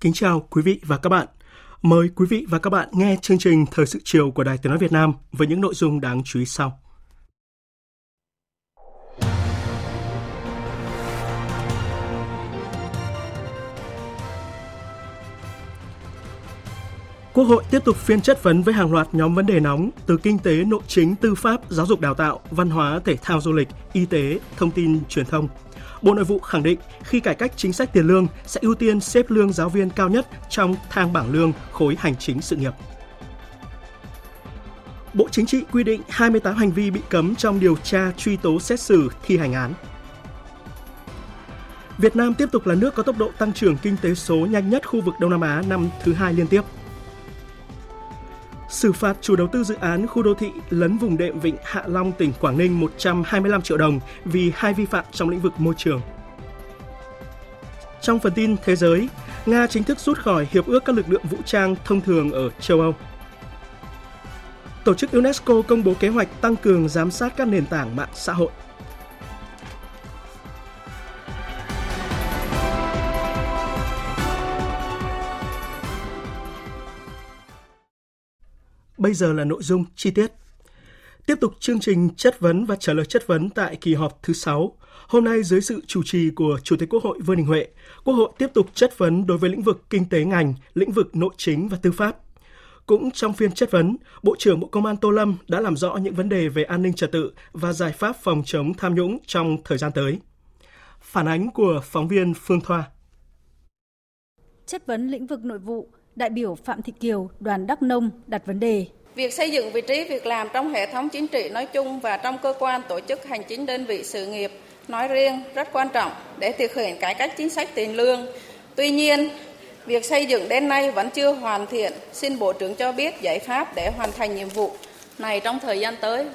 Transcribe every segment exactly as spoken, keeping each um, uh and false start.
Kính chào quý vị và các bạn. Mời quý vị và các bạn nghe chương trình Thời sự chiều của Đài Tiếng nói Việt Nam với những nội dung đáng chú ý sau. Quốc hội tiếp tục phiên chất vấn với hàng loạt nhóm vấn đề nóng từ kinh tế, nội chính, tư pháp, giáo dục đào tạo, văn hóa, thể thao du lịch, y tế, thông tin truyền thông. Bộ Nội vụ khẳng định khi cải cách chính sách tiền lương sẽ ưu tiên xếp lương giáo viên cao nhất trong thang bảng lương khối hành chính sự nghiệp. Bộ Chính trị quy định hai mươi tám hành vi bị cấm trong điều tra, truy tố, xét xử, thi hành án. Việt Nam tiếp tục là nước có tốc độ tăng trưởng kinh tế số nhanh nhất khu vực Đông Nam Á năm thứ hai liên tiếp. Xử phạt chủ đầu tư dự án khu đô thị lấn vùng đệm vịnh Hạ Long, tỉnh Quảng Ninh một trăm hai mươi lăm triệu đồng vì hai vi phạm trong lĩnh vực môi trường. Trong phần tin thế giới, Nga chính thức rút khỏi Hiệp ước các lực lượng vũ trang thông thường ở châu Âu. Tổ chức UNESCO công bố kế hoạch tăng cường giám sát các nền tảng mạng xã hội. Bây giờ là nội dung chi tiết. Tiếp tục chương trình chất vấn và trả lời chất vấn tại kỳ họp thứ sáu. Hôm nay dưới sự chủ trì của Chủ tịch Quốc hội Vương Đình Huệ, Quốc hội tiếp tục chất vấn đối với lĩnh vực kinh tế ngành, lĩnh vực nội chính và tư pháp. Cũng trong phiên chất vấn, Bộ trưởng Bộ Công an Tô Lâm đã làm rõ những vấn đề về an ninh trật tự và giải pháp phòng chống tham nhũng trong thời gian tới. Phản ánh của phóng viên Phương Thoa. Chất vấn lĩnh vực nội vụ, đại biểu Phạm Thị Kiều, đoàn Đắk Nông đặt vấn đề. Việc xây dựng vị trí việc làm trong hệ thống chính trị nói chung và trong cơ quan tổ chức hành chính đơn vị sự nghiệp nói riêng rất quan trọng để thực hiện cải cách chính sách tiền lương. Tuy nhiên, việc xây dựng đến nay vẫn chưa hoàn thiện. Xin Bộ trưởng cho biết giải pháp để hoàn thành nhiệm vụ này trong thời gian tới.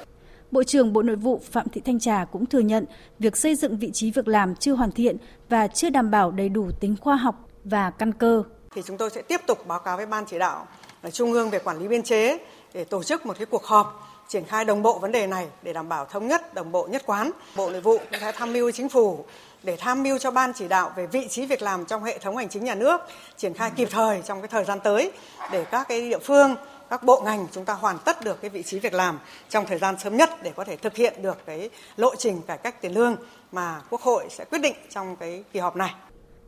Bộ trưởng Bộ Nội vụ Phạm Thị Thanh Trà cũng thừa nhận việc xây dựng vị trí việc làm chưa hoàn thiện và chưa đảm bảo đầy đủ tính khoa học và căn cơ. Thì chúng tôi sẽ tiếp tục báo cáo với Ban Chỉ đạo Trung ương về quản lý biên chế để tổ chức một cái cuộc họp triển khai đồng bộ vấn đề này để đảm bảo thống nhất, đồng bộ, nhất quán. Bộ Nội vụ cũng đã tham mưu Chính phủ để tham mưu cho Ban Chỉ đạo về vị trí việc làm trong hệ thống hành chính nhà nước triển khai kịp thời trong cái thời gian tới để các cái địa phương, các bộ ngành chúng ta hoàn tất được cái vị trí việc làm trong thời gian sớm nhất để có thể thực hiện được cái lộ trình cải cách tiền lương mà Quốc hội sẽ quyết định trong cái kỳ họp này.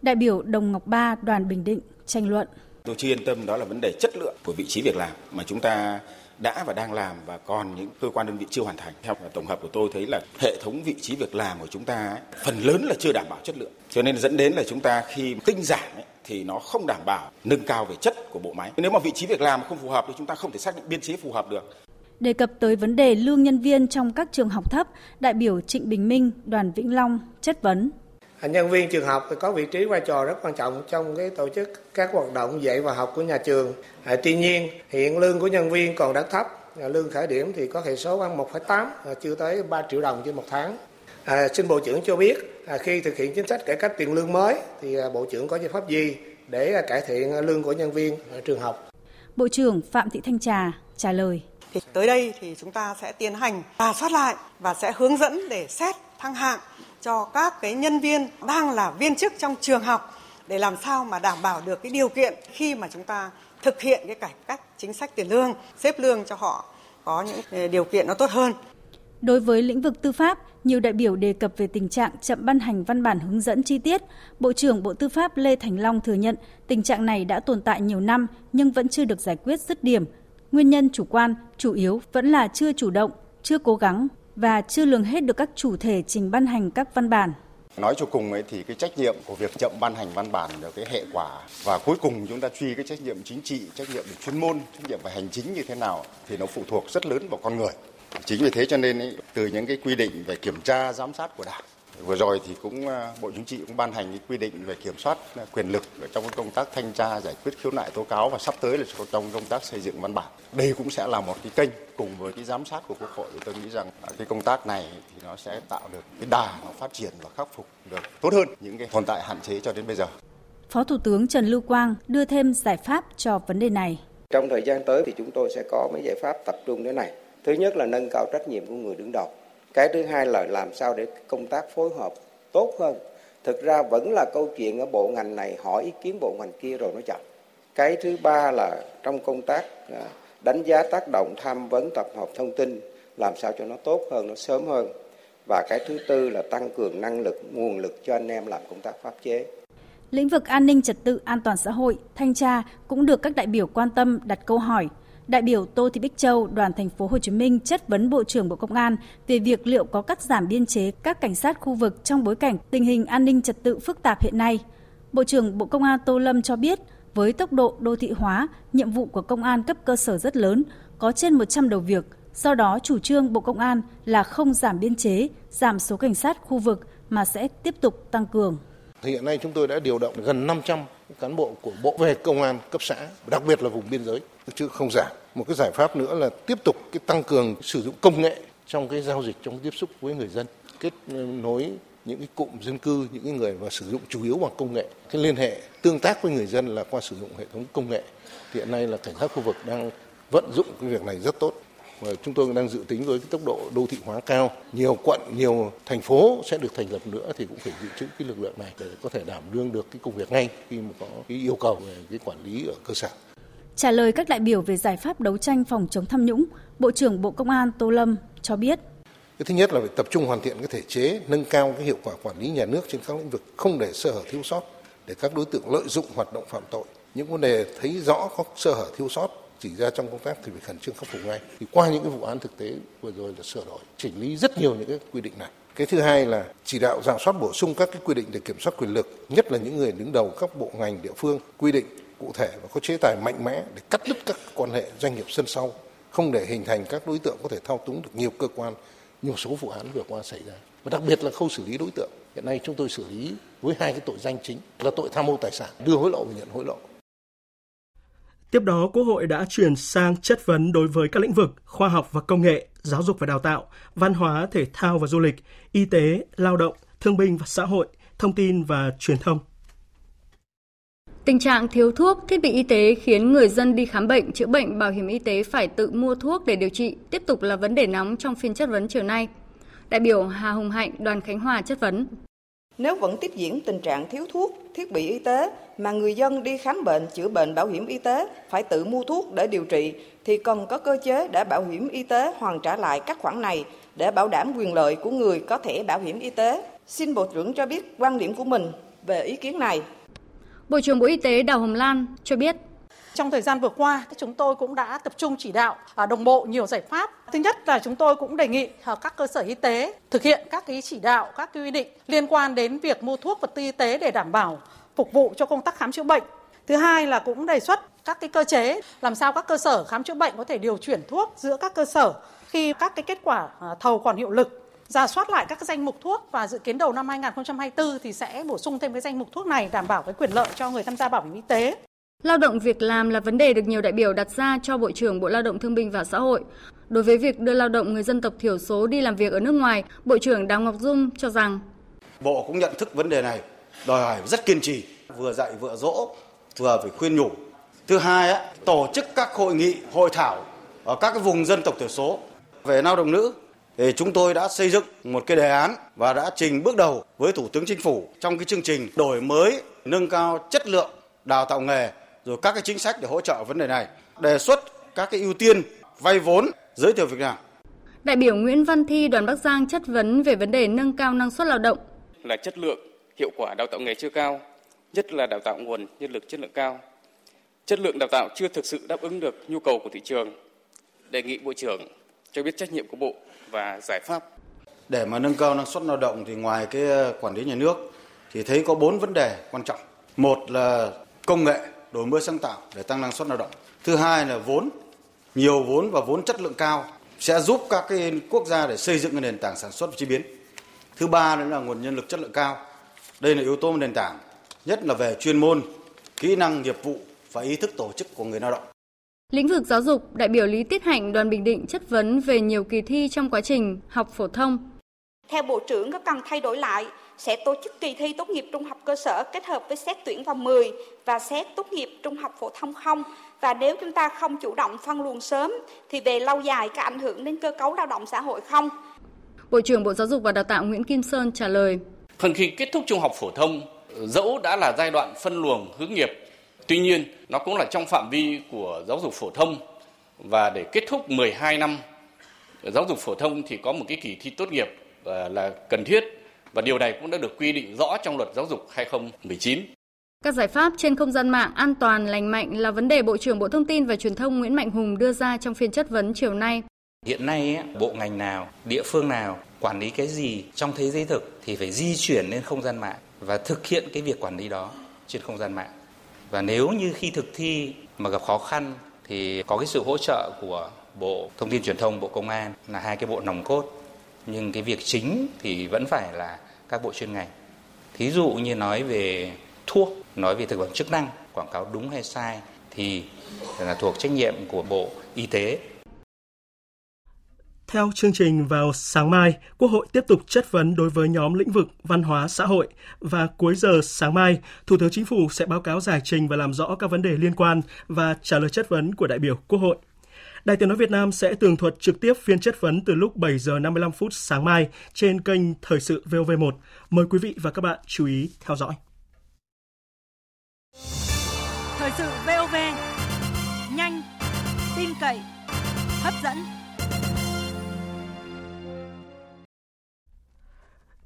Đại biểu Đồng Ngọc Ba, đoàn Bình Định tranh luận. Tôi chưa yên tâm đó là vấn đề chất lượng của vị trí việc làm mà chúng ta đã và đang làm và còn những cơ quan đơn vị chưa hoàn thành. Theo tổng hợp của tôi thấy là hệ thống vị trí việc làm của chúng ta ấy, phần lớn là chưa đảm bảo chất lượng. Cho nên dẫn đến là chúng ta khi tinh giản ấy, thì nó không đảm bảo nâng cao về chất của bộ máy. Nếu mà vị trí việc làm không phù hợp thì chúng ta không thể xác định biên chế phù hợp được. Đề cập tới vấn đề lương nhân viên trong các trường học thấp, đại biểu Trịnh Bình Minh, đoàn Vĩnh Long chất vấn. Nhân viên trường học có vị trí vai trò rất quan trọng trong cái tổ chức các hoạt động dạy và học của nhà trường. À, tuy nhiên, hiện lương của nhân viên còn đã thấp, à, lương khởi điểm thì có hệ số một phẩy tám, à, chưa tới ba triệu đồng trên một tháng. À, xin Bộ trưởng cho biết, à, khi thực hiện chính sách cải cách tiền lương mới, thì à, Bộ trưởng có giải pháp gì để à, cải thiện à, lương của nhân viên ở trường học? Bộ trưởng Phạm Thị Thanh Trà trả lời. Thì tới đây thì chúng ta sẽ tiến hành rà soát lại và sẽ hướng dẫn để xét thăng hạng cho các cái nhân viên đang là viên chức trong trường học để làm sao mà đảm bảo được cái điều kiện khi mà chúng ta thực hiện cái cải cách chính sách tiền lương, xếp lương cho họ có những điều kiện nó tốt hơn. Đối với lĩnh vực tư pháp, nhiều đại biểu đề cập về tình trạng chậm ban hành văn bản hướng dẫn chi tiết. Bộ trưởng Bộ Tư pháp Lê Thành Long thừa nhận tình trạng này đã tồn tại nhiều năm nhưng vẫn chưa được giải quyết dứt điểm. Nguyên nhân chủ quan, chủ yếu vẫn là chưa chủ động, chưa cố gắng và chưa lường hết được các chủ thể trình ban hành các văn bản. Nói cho cùng ấy thì cái trách nhiệm của việc chậm ban hành văn bản là cái hệ quả, và cuối cùng chúng ta truy cái trách nhiệm chính trị, trách nhiệm về chuyên môn, trách nhiệm về hành chính như thế nào thì nó phụ thuộc rất lớn vào con người. Chính vì thế cho nên ấy, từ những cái quy định về kiểm tra giám sát của Đảng vừa rồi thì cũng Bộ Chính trị cũng ban hành cái quy định về kiểm soát quyền lực trong công tác thanh tra, giải quyết khiếu nại tố cáo, và sắp tới là trong công tác xây dựng văn bản. Đây cũng sẽ là một cái kênh cùng với cái giám sát của Quốc hội. Tôi nghĩ rằng cái công tác này thì nó sẽ tạo được cái đà nó phát triển và khắc phục được tốt hơn những cái tồn tại hạn chế cho đến bây giờ. Phó Thủ tướng Trần Lưu Quang đưa thêm giải pháp cho vấn đề này. Trong thời gian tới thì chúng tôi sẽ có mấy giải pháp tập trung đến này. Thứ nhất là nâng cao trách nhiệm của người đứng đầu. Cái thứ hai là làm sao để công tác phối hợp tốt hơn. Thực ra vẫn là câu chuyện ở bộ ngành này hỏi ý kiến bộ ngành kia rồi nó chậm. Cái thứ ba là trong công tác đánh giá tác động, tham vấn, tập hợp thông tin, làm sao cho nó tốt hơn, nó sớm hơn. Và cái thứ tư là tăng cường năng lực, nguồn lực cho anh em làm công tác pháp chế. Lĩnh vực an ninh trật tự, an toàn xã hội, thanh tra cũng được các đại biểu quan tâm đặt câu hỏi. Đại biểu Tô Thị Bích Châu, đoàn thành phố Hồ Chí Minh chất vấn Bộ trưởng Bộ Công an về việc liệu có cắt giảm biên chế các cảnh sát khu vực trong bối cảnh tình hình an ninh trật tự phức tạp hiện nay. Bộ trưởng Bộ Công an Tô Lâm cho biết, với tốc độ đô thị hóa, nhiệm vụ của công an cấp cơ sở rất lớn, có trên một trăm đầu việc, do đó chủ trương Bộ Công an là không giảm biên chế, giảm số cảnh sát khu vực mà sẽ tiếp tục tăng cường. Hiện nay chúng tôi đã điều động gần năm trăm cán bộ của Bộ về công an cấp xã, đặc biệt là vùng biên giới, chứ không giảm. Một cái giải pháp nữa là tiếp tục cái tăng cường sử dụng công nghệ trong cái giao dịch, trong tiếp xúc với người dân, kết nối những cái cụm dân cư, những cái người mà sử dụng chủ yếu bằng công nghệ. Cái liên hệ tương tác với người dân là qua sử dụng hệ thống công nghệ. Hiện nay là cảnh sát khu vực đang vận dụng cái việc này rất tốt. Và chúng tôi đang dự tính với cái tốc độ đô thị hóa cao, nhiều quận, nhiều thành phố sẽ được thành lập nữa thì cũng phải dự trữ cái lực lượng này để có thể đảm đương được cái công việc ngay khi mà có cái yêu cầu về cái quản lý ở cơ sở. Trả lời các đại biểu về giải pháp đấu tranh phòng chống tham nhũng, Bộ trưởng Bộ Công an Tô Lâm cho biết. Cái thứ nhất là phải tập trung hoàn thiện cái thể chế, nâng cao cái hiệu quả quản lý nhà nước trên các lĩnh vực, không để sơ hở thiếu sót, để các đối tượng lợi dụng hoạt động phạm tội. Những vấn đề thấy rõ có sơ hở thiếu sót chỉ ra trong công tác thì phải khẩn trương khắc phục ngay. Thì qua những cái vụ án thực tế vừa rồi là sửa đổi, chỉnh lý rất nhiều những cái quy định này. Cái thứ hai là chỉ đạo rà soát bổ sung các cái quy định để kiểm soát quyền lực, nhất là những người đứng đầu các bộ ngành địa phương, quy định cụ thể và có chế tài mạnh mẽ để cắt đứt các quan hệ doanh nghiệp sân sau, không để hình thành các đối tượng có thể thao túng được nhiều cơ quan, nhiều số vụ án vừa qua xảy ra. Và đặc biệt là khâu xử lý đối tượng. Hiện nay chúng tôi xử lý với hai cái tội danh chính là tội tham ô tài sản, đưa hối lộ và nhận hối lộ. Tiếp đó, Quốc hội đã chuyển sang chất vấn đối với các lĩnh vực khoa học và công nghệ, giáo dục và đào tạo, văn hóa, thể thao và du lịch, y tế, lao động, thương binh và xã hội, thông tin và truyền thông. Tình trạng thiếu thuốc, thiết bị y tế khiến người dân đi khám bệnh, chữa bệnh, bảo hiểm y tế phải tự mua thuốc để điều trị tiếp tục là vấn đề nóng trong phiên chất vấn chiều nay. Đại biểu Hà Hồng Hạnh, đoàn Khánh Hòa chất vấn. Nếu vẫn tiếp diễn tình trạng thiếu thuốc, thiết bị y tế mà người dân đi khám bệnh, chữa bệnh, bảo hiểm y tế phải tự mua thuốc để điều trị thì cần có cơ chế để bảo hiểm y tế hoàn trả lại các khoản này để bảo đảm quyền lợi của người có thẻ bảo hiểm y tế. Xin Bộ trưởng cho biết quan điểm của mình về ý kiến này. Bộ trưởng Bộ Y tế Đào Hồng Lan cho biết. Trong thời gian vừa qua, chúng tôi cũng đã tập trung chỉ đạo đồng bộ nhiều giải pháp. Thứ nhất là chúng tôi cũng đề nghị các cơ sở y tế thực hiện các cái chỉ đạo, các quy định liên quan đến việc mua thuốc vật tư y tế để đảm bảo phục vụ cho công tác khám chữa bệnh. Thứ hai là cũng đề xuất các cái cơ chế làm sao các cơ sở khám chữa bệnh có thể điều chuyển thuốc giữa các cơ sở khi các cái kết quả thầu còn hiệu lực. Rà soát lại các danh mục thuốc và dự kiến đầu năm hai nghìn không trăm hai mươi tư thì sẽ bổ sung thêm cái danh mục thuốc này đảm bảo cái quyền lợi cho người tham gia bảo hiểm y tế. Lao động việc làm là vấn đề được nhiều đại biểu đặt ra cho Bộ trưởng Bộ Lao động Thương binh và Xã hội. Đối với việc đưa lao động người dân tộc thiểu số đi làm việc ở nước ngoài, Bộ trưởng Đào Ngọc Dung cho rằng Bộ cũng nhận thức vấn đề này, đòi hỏi rất kiên trì, vừa dạy vừa dỗ, vừa phải khuyên nhủ. Thứ hai, tổ chức các hội nghị, hội thảo ở các vùng dân tộc thiểu số. Về lao động nữ thì chúng tôi đã xây dựng một cái đề án và đã trình bước đầu với Thủ tướng Chính phủ trong cái chương trình đổi mới, nâng cao chất lượng đào tạo nghề, rồi các cái chính sách để hỗ trợ vấn đề này, đề xuất các cái ưu tiên vay vốn, giới thiệu việc làm. Đại biểu Nguyễn Văn Thi, đoàn Bắc Giang chất vấn về vấn đề nâng cao năng suất lao động. Là chất lượng, hiệu quả đào tạo nghề chưa cao, nhất là đào tạo nguồn nhân lực chất lượng cao. Chất lượng đào tạo chưa thực sự đáp ứng được nhu cầu của thị trường. Đề nghị Bộ trưởng cho biết trách nhiệm của Bộ và giải pháp. Để mà nâng cao năng suất lao động thì ngoài cái quản lý nhà nước thì thấy có bốn vấn đề quan trọng. Một là công nghệ, đổi mới sáng tạo để tăng năng suất lao động. Thứ hai là vốn, nhiều vốn và vốn chất lượng cao sẽ giúp các cái quốc gia để xây dựng cái nền tảng sản xuất và chế biến. Thứ ba nữa là nguồn nhân lực chất lượng cao. Đây là yếu tố nền tảng, nhất là về chuyên môn, kỹ năng nghiệp vụ và ý thức tổ chức của người lao động. Lĩnh vực giáo dục, đại biểu Lý Tiết Hạnh đoàn Bình Định chất vấn về nhiều kỳ thi trong quá trình học phổ thông. Theo Bộ trưởng, có cần thay đổi lại, sẽ tổ chức kỳ thi tốt nghiệp trung học cơ sở kết hợp với xét tuyển vào mười và xét tốt nghiệp trung học phổ thông không? Và nếu chúng ta không chủ động phân luồng sớm thì về lâu dài có ảnh hưởng đến cơ cấu lao động xã hội không? Bộ trưởng Bộ Giáo dục và Đào tạo Nguyễn Kim Sơn trả lời. Phần khi kết thúc trung học phổ thông, dẫu đã là giai đoạn phân luồng hướng nghiệp, tuy nhiên nó cũng là trong phạm vi của giáo dục phổ thông, và để kết thúc mười hai năm giáo dục phổ thông thì có một cái kỳ thi tốt nghiệp là cần thiết, và điều này cũng đã được quy định rõ trong luật giáo dục hai không một chín. Các giải pháp trên không gian mạng an toàn, lành mạnh là vấn đề Bộ trưởng Bộ Thông tin và Truyền thông Nguyễn Mạnh Hùng đưa ra trong phiên chất vấn chiều nay. Hiện nay, bộ ngành nào, địa phương nào quản lý cái gì trong thế giới thực thì phải di chuyển lên không gian mạng và thực hiện cái việc quản lý đó trên không gian mạng. Và nếu như khi thực thi mà gặp khó khăn thì có cái sự hỗ trợ của Bộ Thông tin Truyền thông, Bộ Công an là hai cái bộ nòng cốt. Nhưng cái việc chính thì vẫn phải là các bộ chuyên ngành. Thí dụ như nói về thuốc, nói về thực phẩm chức năng, quảng cáo đúng hay sai thì là thuộc trách nhiệm của Bộ Y tế. Theo chương trình, vào sáng mai, Quốc hội tiếp tục chất vấn đối với nhóm lĩnh vực văn hóa xã hội, và cuối giờ sáng mai, Thủ tướng Chính phủ sẽ báo cáo giải trình và làm rõ các vấn đề liên quan và trả lời chất vấn của đại biểu Quốc hội. Đài Tiếng nói Việt Nam sẽ tường thuật trực tiếp phiên chất vấn từ lúc bảy giờ năm mươi lăm phút sáng mai trên kênh Thời sự vê o vê một. Mời quý vị và các bạn chú ý theo dõi. Thời sự vê o vê, nhanh, tin cậy, hấp dẫn.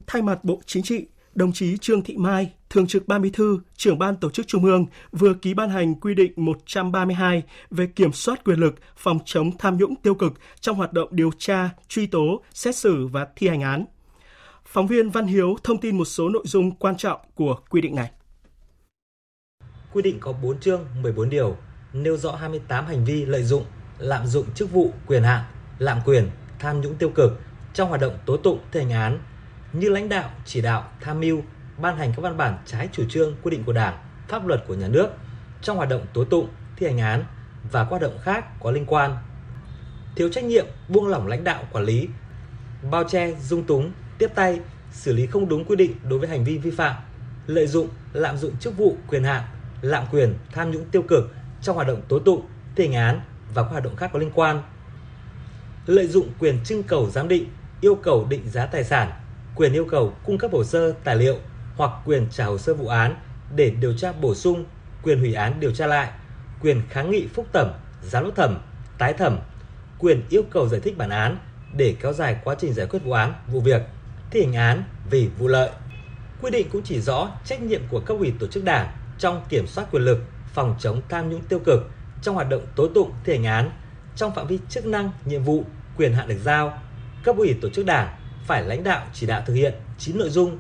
Thay mặt Bộ Chính trị, đồng chí Trương Thị Mai, Thường trực Ban Bí thư, Trưởng Ban Tổ chức Trung ương vừa ký ban hành quy định một trăm ba mươi hai về kiểm soát quyền lực, phòng chống tham nhũng tiêu cực trong hoạt động điều tra, truy tố, xét xử và thi hành án. Phóng viên Văn Hiếu thông tin một số nội dung quan trọng của quy định này. Quy định có bốn chương, mười bốn điều, nêu rõ hai mươi tám hành vi lợi dụng, lạm dụng chức vụ, quyền hạn, lạm quyền, tham nhũng tiêu cực trong hoạt động tố tụng, thi hành án, như lãnh đạo, chỉ đạo, tham mưu, ban hành các văn bản trái chủ trương quy định của Đảng, pháp luật của nhà nước trong hoạt động tố tụng, thi hành án và các hoạt động khác có liên quan, thiếu trách nhiệm, buông lỏng lãnh đạo quản lý, bao che, dung túng, tiếp tay, xử lý không đúng quy định đối với hành vi vi phạm, lợi dụng, lạm dụng chức vụ, quyền hạn, lạm quyền, tham nhũng tiêu cực trong hoạt động tố tụng, thi hành án và các hoạt động khác có liên quan, lợi dụng quyền trưng cầu giám định, yêu cầu định giá tài sản, quyền yêu cầu cung cấp hồ sơ, tài liệu hoặc quyền trả hồ sơ vụ án để điều tra bổ sung, quyền hủy án điều tra lại, quyền kháng nghị phúc thẩm, giám đốc thẩm, tái thẩm, quyền yêu cầu giải thích bản án để kéo dài quá trình giải quyết vụ án, vụ việc, thi hành án vì vụ lợi. Quy định cũng chỉ rõ trách nhiệm của cấp ủy tổ chức Đảng trong kiểm soát quyền lực, phòng chống tham nhũng tiêu cực trong hoạt động tố tụng, thi hành án trong phạm vi chức năng, nhiệm vụ, quyền hạn được giao. Cấp ủy tổ chức Đảng phải lãnh đạo chỉ đạo thực hiện chín nội dung,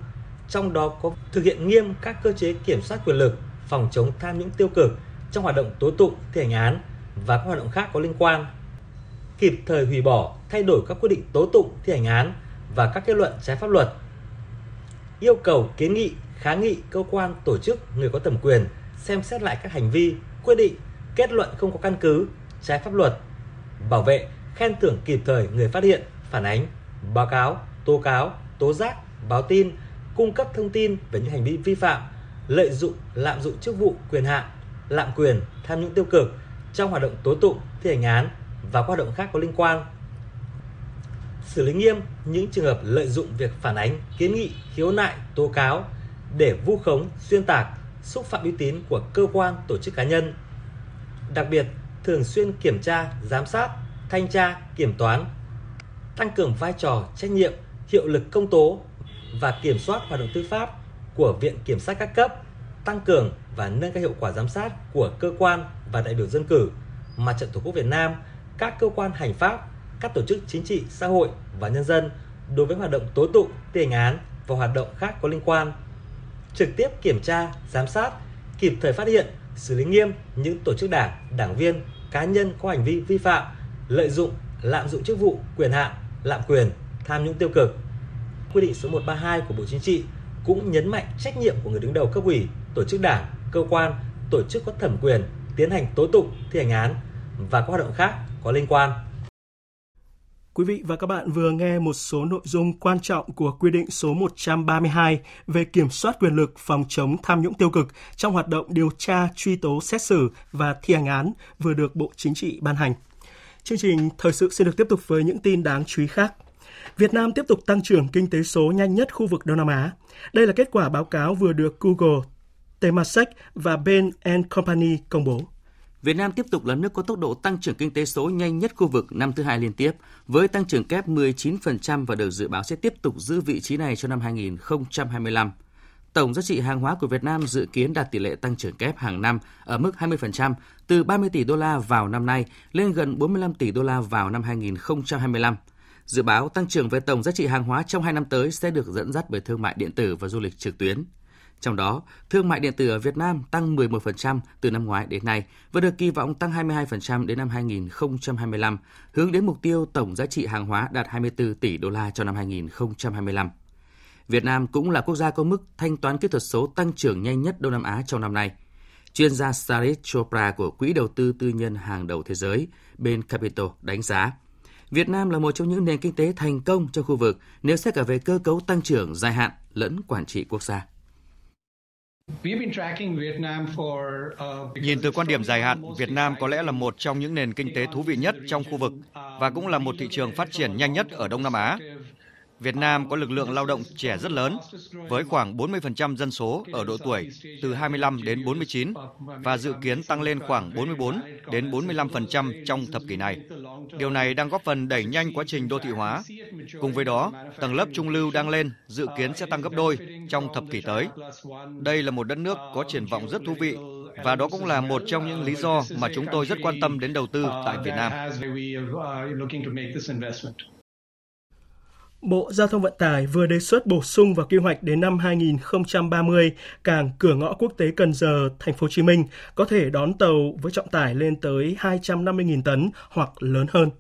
trong đó có thực hiện nghiêm các cơ chế kiểm soát quyền lực, phòng chống tham nhũng tiêu cực trong hoạt động tố tụng, thi hành án và các hoạt động khác có liên quan, kịp thời hủy bỏ, thay đổi các quyết định tố tụng, thi hành án và các kết luận trái pháp luật, yêu cầu, kiến nghị, kháng nghị cơ quan, tổ chức, người có thẩm quyền xem xét lại các hành vi, quyết định, kết luận không có căn cứ, trái pháp luật, bảo vệ, khen thưởng kịp thời người phát hiện, phản ánh, báo cáo, tố cáo, tố giác, báo tin, cung cấp thông tin về những hành vi vi phạm, lợi dụng, lạm dụng chức vụ, quyền hạn, lạm quyền, tham nhũng tiêu cực trong hoạt động tố tụng, thi hành án và các hoạt động khác có liên quan, xử lý nghiêm những trường hợp lợi dụng việc phản ánh, kiến nghị, khiếu nại, tố cáo để vu khống, xuyên tạc, xúc phạm uy tín của cơ quan, tổ chức, cá nhân. Đặc biệt, thường xuyên kiểm tra, giám sát, thanh tra, kiểm toán, tăng cường vai trò, trách nhiệm, hiệu lực công tố và kiểm soát hoạt động tư pháp của Viện Kiểm sát các cấp, tăng cường và nâng cao hiệu quả giám sát của cơ quan và đại biểu dân cử, Mặt trận Tổ quốc Việt Nam, các cơ quan hành pháp, các tổ chức chính trị, xã hội và nhân dân đối với hoạt động tố tụng, thi hành án và hoạt động khác có liên quan, trực tiếp kiểm tra, giám sát, kịp thời phát hiện, xử lý nghiêm những tổ chức đảng, đảng viên, cá nhân có hành vi vi phạm, lợi dụng, lạm dụng chức vụ, quyền hạn, lạm quyền, tham nhũng tiêu cực. Quy định số một trăm ba mươi hai của Bộ Chính trị cũng nhấn mạnh trách nhiệm của người đứng đầu cấp ủy, tổ chức đảng, cơ quan, tổ chức có thẩm quyền tiến hành tố tụng, thi hành án và các hoạt động khác có liên quan. Quý vị và các bạn vừa nghe một số nội dung quan trọng của quy định số một trăm ba mươi hai về kiểm soát quyền lực phòng chống tham nhũng tiêu cực trong hoạt động điều tra, truy tố, xét xử và thi hành án vừa được Bộ Chính trị ban hành. Chương trình Thời sự sẽ được tiếp tục với những tin đáng chú ý khác. Việt Nam tiếp tục tăng trưởng kinh tế số nhanh nhất khu vực Đông Nam Á. Đây là kết quả báo cáo vừa được Google, Temasek và Bain and Company công bố. Việt Nam tiếp tục là nước có tốc độ tăng trưởng kinh tế số nhanh nhất khu vực năm thứ hai liên tiếp, với tăng trưởng kép mười chín phần trăm và được dự báo sẽ tiếp tục giữ vị trí này cho năm hai nghìn không trăm hai mươi lăm. Tổng giá trị hàng hóa của Việt Nam dự kiến đạt tỷ lệ tăng trưởng kép hàng năm ở mức hai mươi phần trăm, từ ba mươi tỷ đô la vào năm nay lên gần bốn mươi lăm tỷ đô la vào năm hai nghìn không trăm hai mươi lăm. Dự báo tăng trưởng về tổng giá trị hàng hóa trong hai năm tới sẽ được dẫn dắt bởi thương mại điện tử và du lịch trực tuyến. Trong đó, thương mại điện tử ở Việt Nam tăng mười một phần trăm từ năm ngoái đến nay và được kỳ vọng tăng hai mươi hai phần trăm đến năm hai nghìn không trăm hai mươi lăm, hướng đến mục tiêu tổng giá trị hàng hóa đạt hai mươi tư tỷ đô la cho năm hai nghìn không trăm hai mươi lăm. Việt Nam cũng là quốc gia có mức thanh toán kỹ thuật số tăng trưởng nhanh nhất Đông Nam Á trong năm nay. Chuyên gia Sarit Chopra của Quỹ đầu tư tư nhân hàng đầu thế giới, Bain Capital đánh giá, Việt Nam là một trong những nền kinh tế thành công trong khu vực nếu xét cả về cơ cấu tăng trưởng dài hạn lẫn quản trị quốc gia. Nhìn từ quan điểm dài hạn, Việt Nam có lẽ là một trong những nền kinh tế thú vị nhất trong khu vực và cũng là một thị trường phát triển nhanh nhất ở Đông Nam Á. Việt Nam có lực lượng lao động trẻ rất lớn, với khoảng bốn mươi phần trăm dân số ở độ tuổi từ hai mươi lăm đến bốn mươi chín và dự kiến tăng lên khoảng bốn mươi bốn đến bốn mươi lăm phần trăm trong thập kỷ này. Điều này đang góp phần đẩy nhanh quá trình đô thị hóa. Cùng với đó, tầng lớp trung lưu đang lên, dự kiến sẽ tăng gấp đôi trong thập kỷ tới. Đây là một đất nước có triển vọng rất thú vị và đó cũng là một trong những lý do mà chúng tôi rất quan tâm đến đầu tư tại Việt Nam. Bộ Giao thông Vận tải vừa đề xuất bổ sung vào kế hoạch đến năm hai nghìn không trăm ba mươi, cảng cửa ngõ quốc tế Cần Giờ, Thành phố Hồ Chí Minh có thể đón tàu với trọng tải lên tới hai trăm năm mươi nghìn tấn hoặc lớn hơn.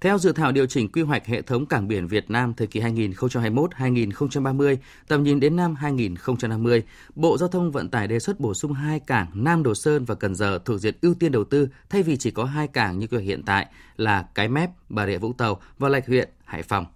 Theo dự thảo điều chỉnh quy hoạch hệ thống cảng biển Việt Nam thời kỳ hai nghìn không trăm hai mươi mốt đến hai nghìn không trăm ba mươi, tầm nhìn đến năm hai nghìn không trăm năm mươi, Bộ Giao thông Vận tải đề xuất bổ sung hai cảng Nam Đồ Sơn và Cần Giờ thuộc diện ưu tiên đầu tư thay vì chỉ có hai cảng như quy hoạch hiện tại là Cái Mép, Bà Rịa Vũng Tàu và Lạch Huyện, Hải Phòng.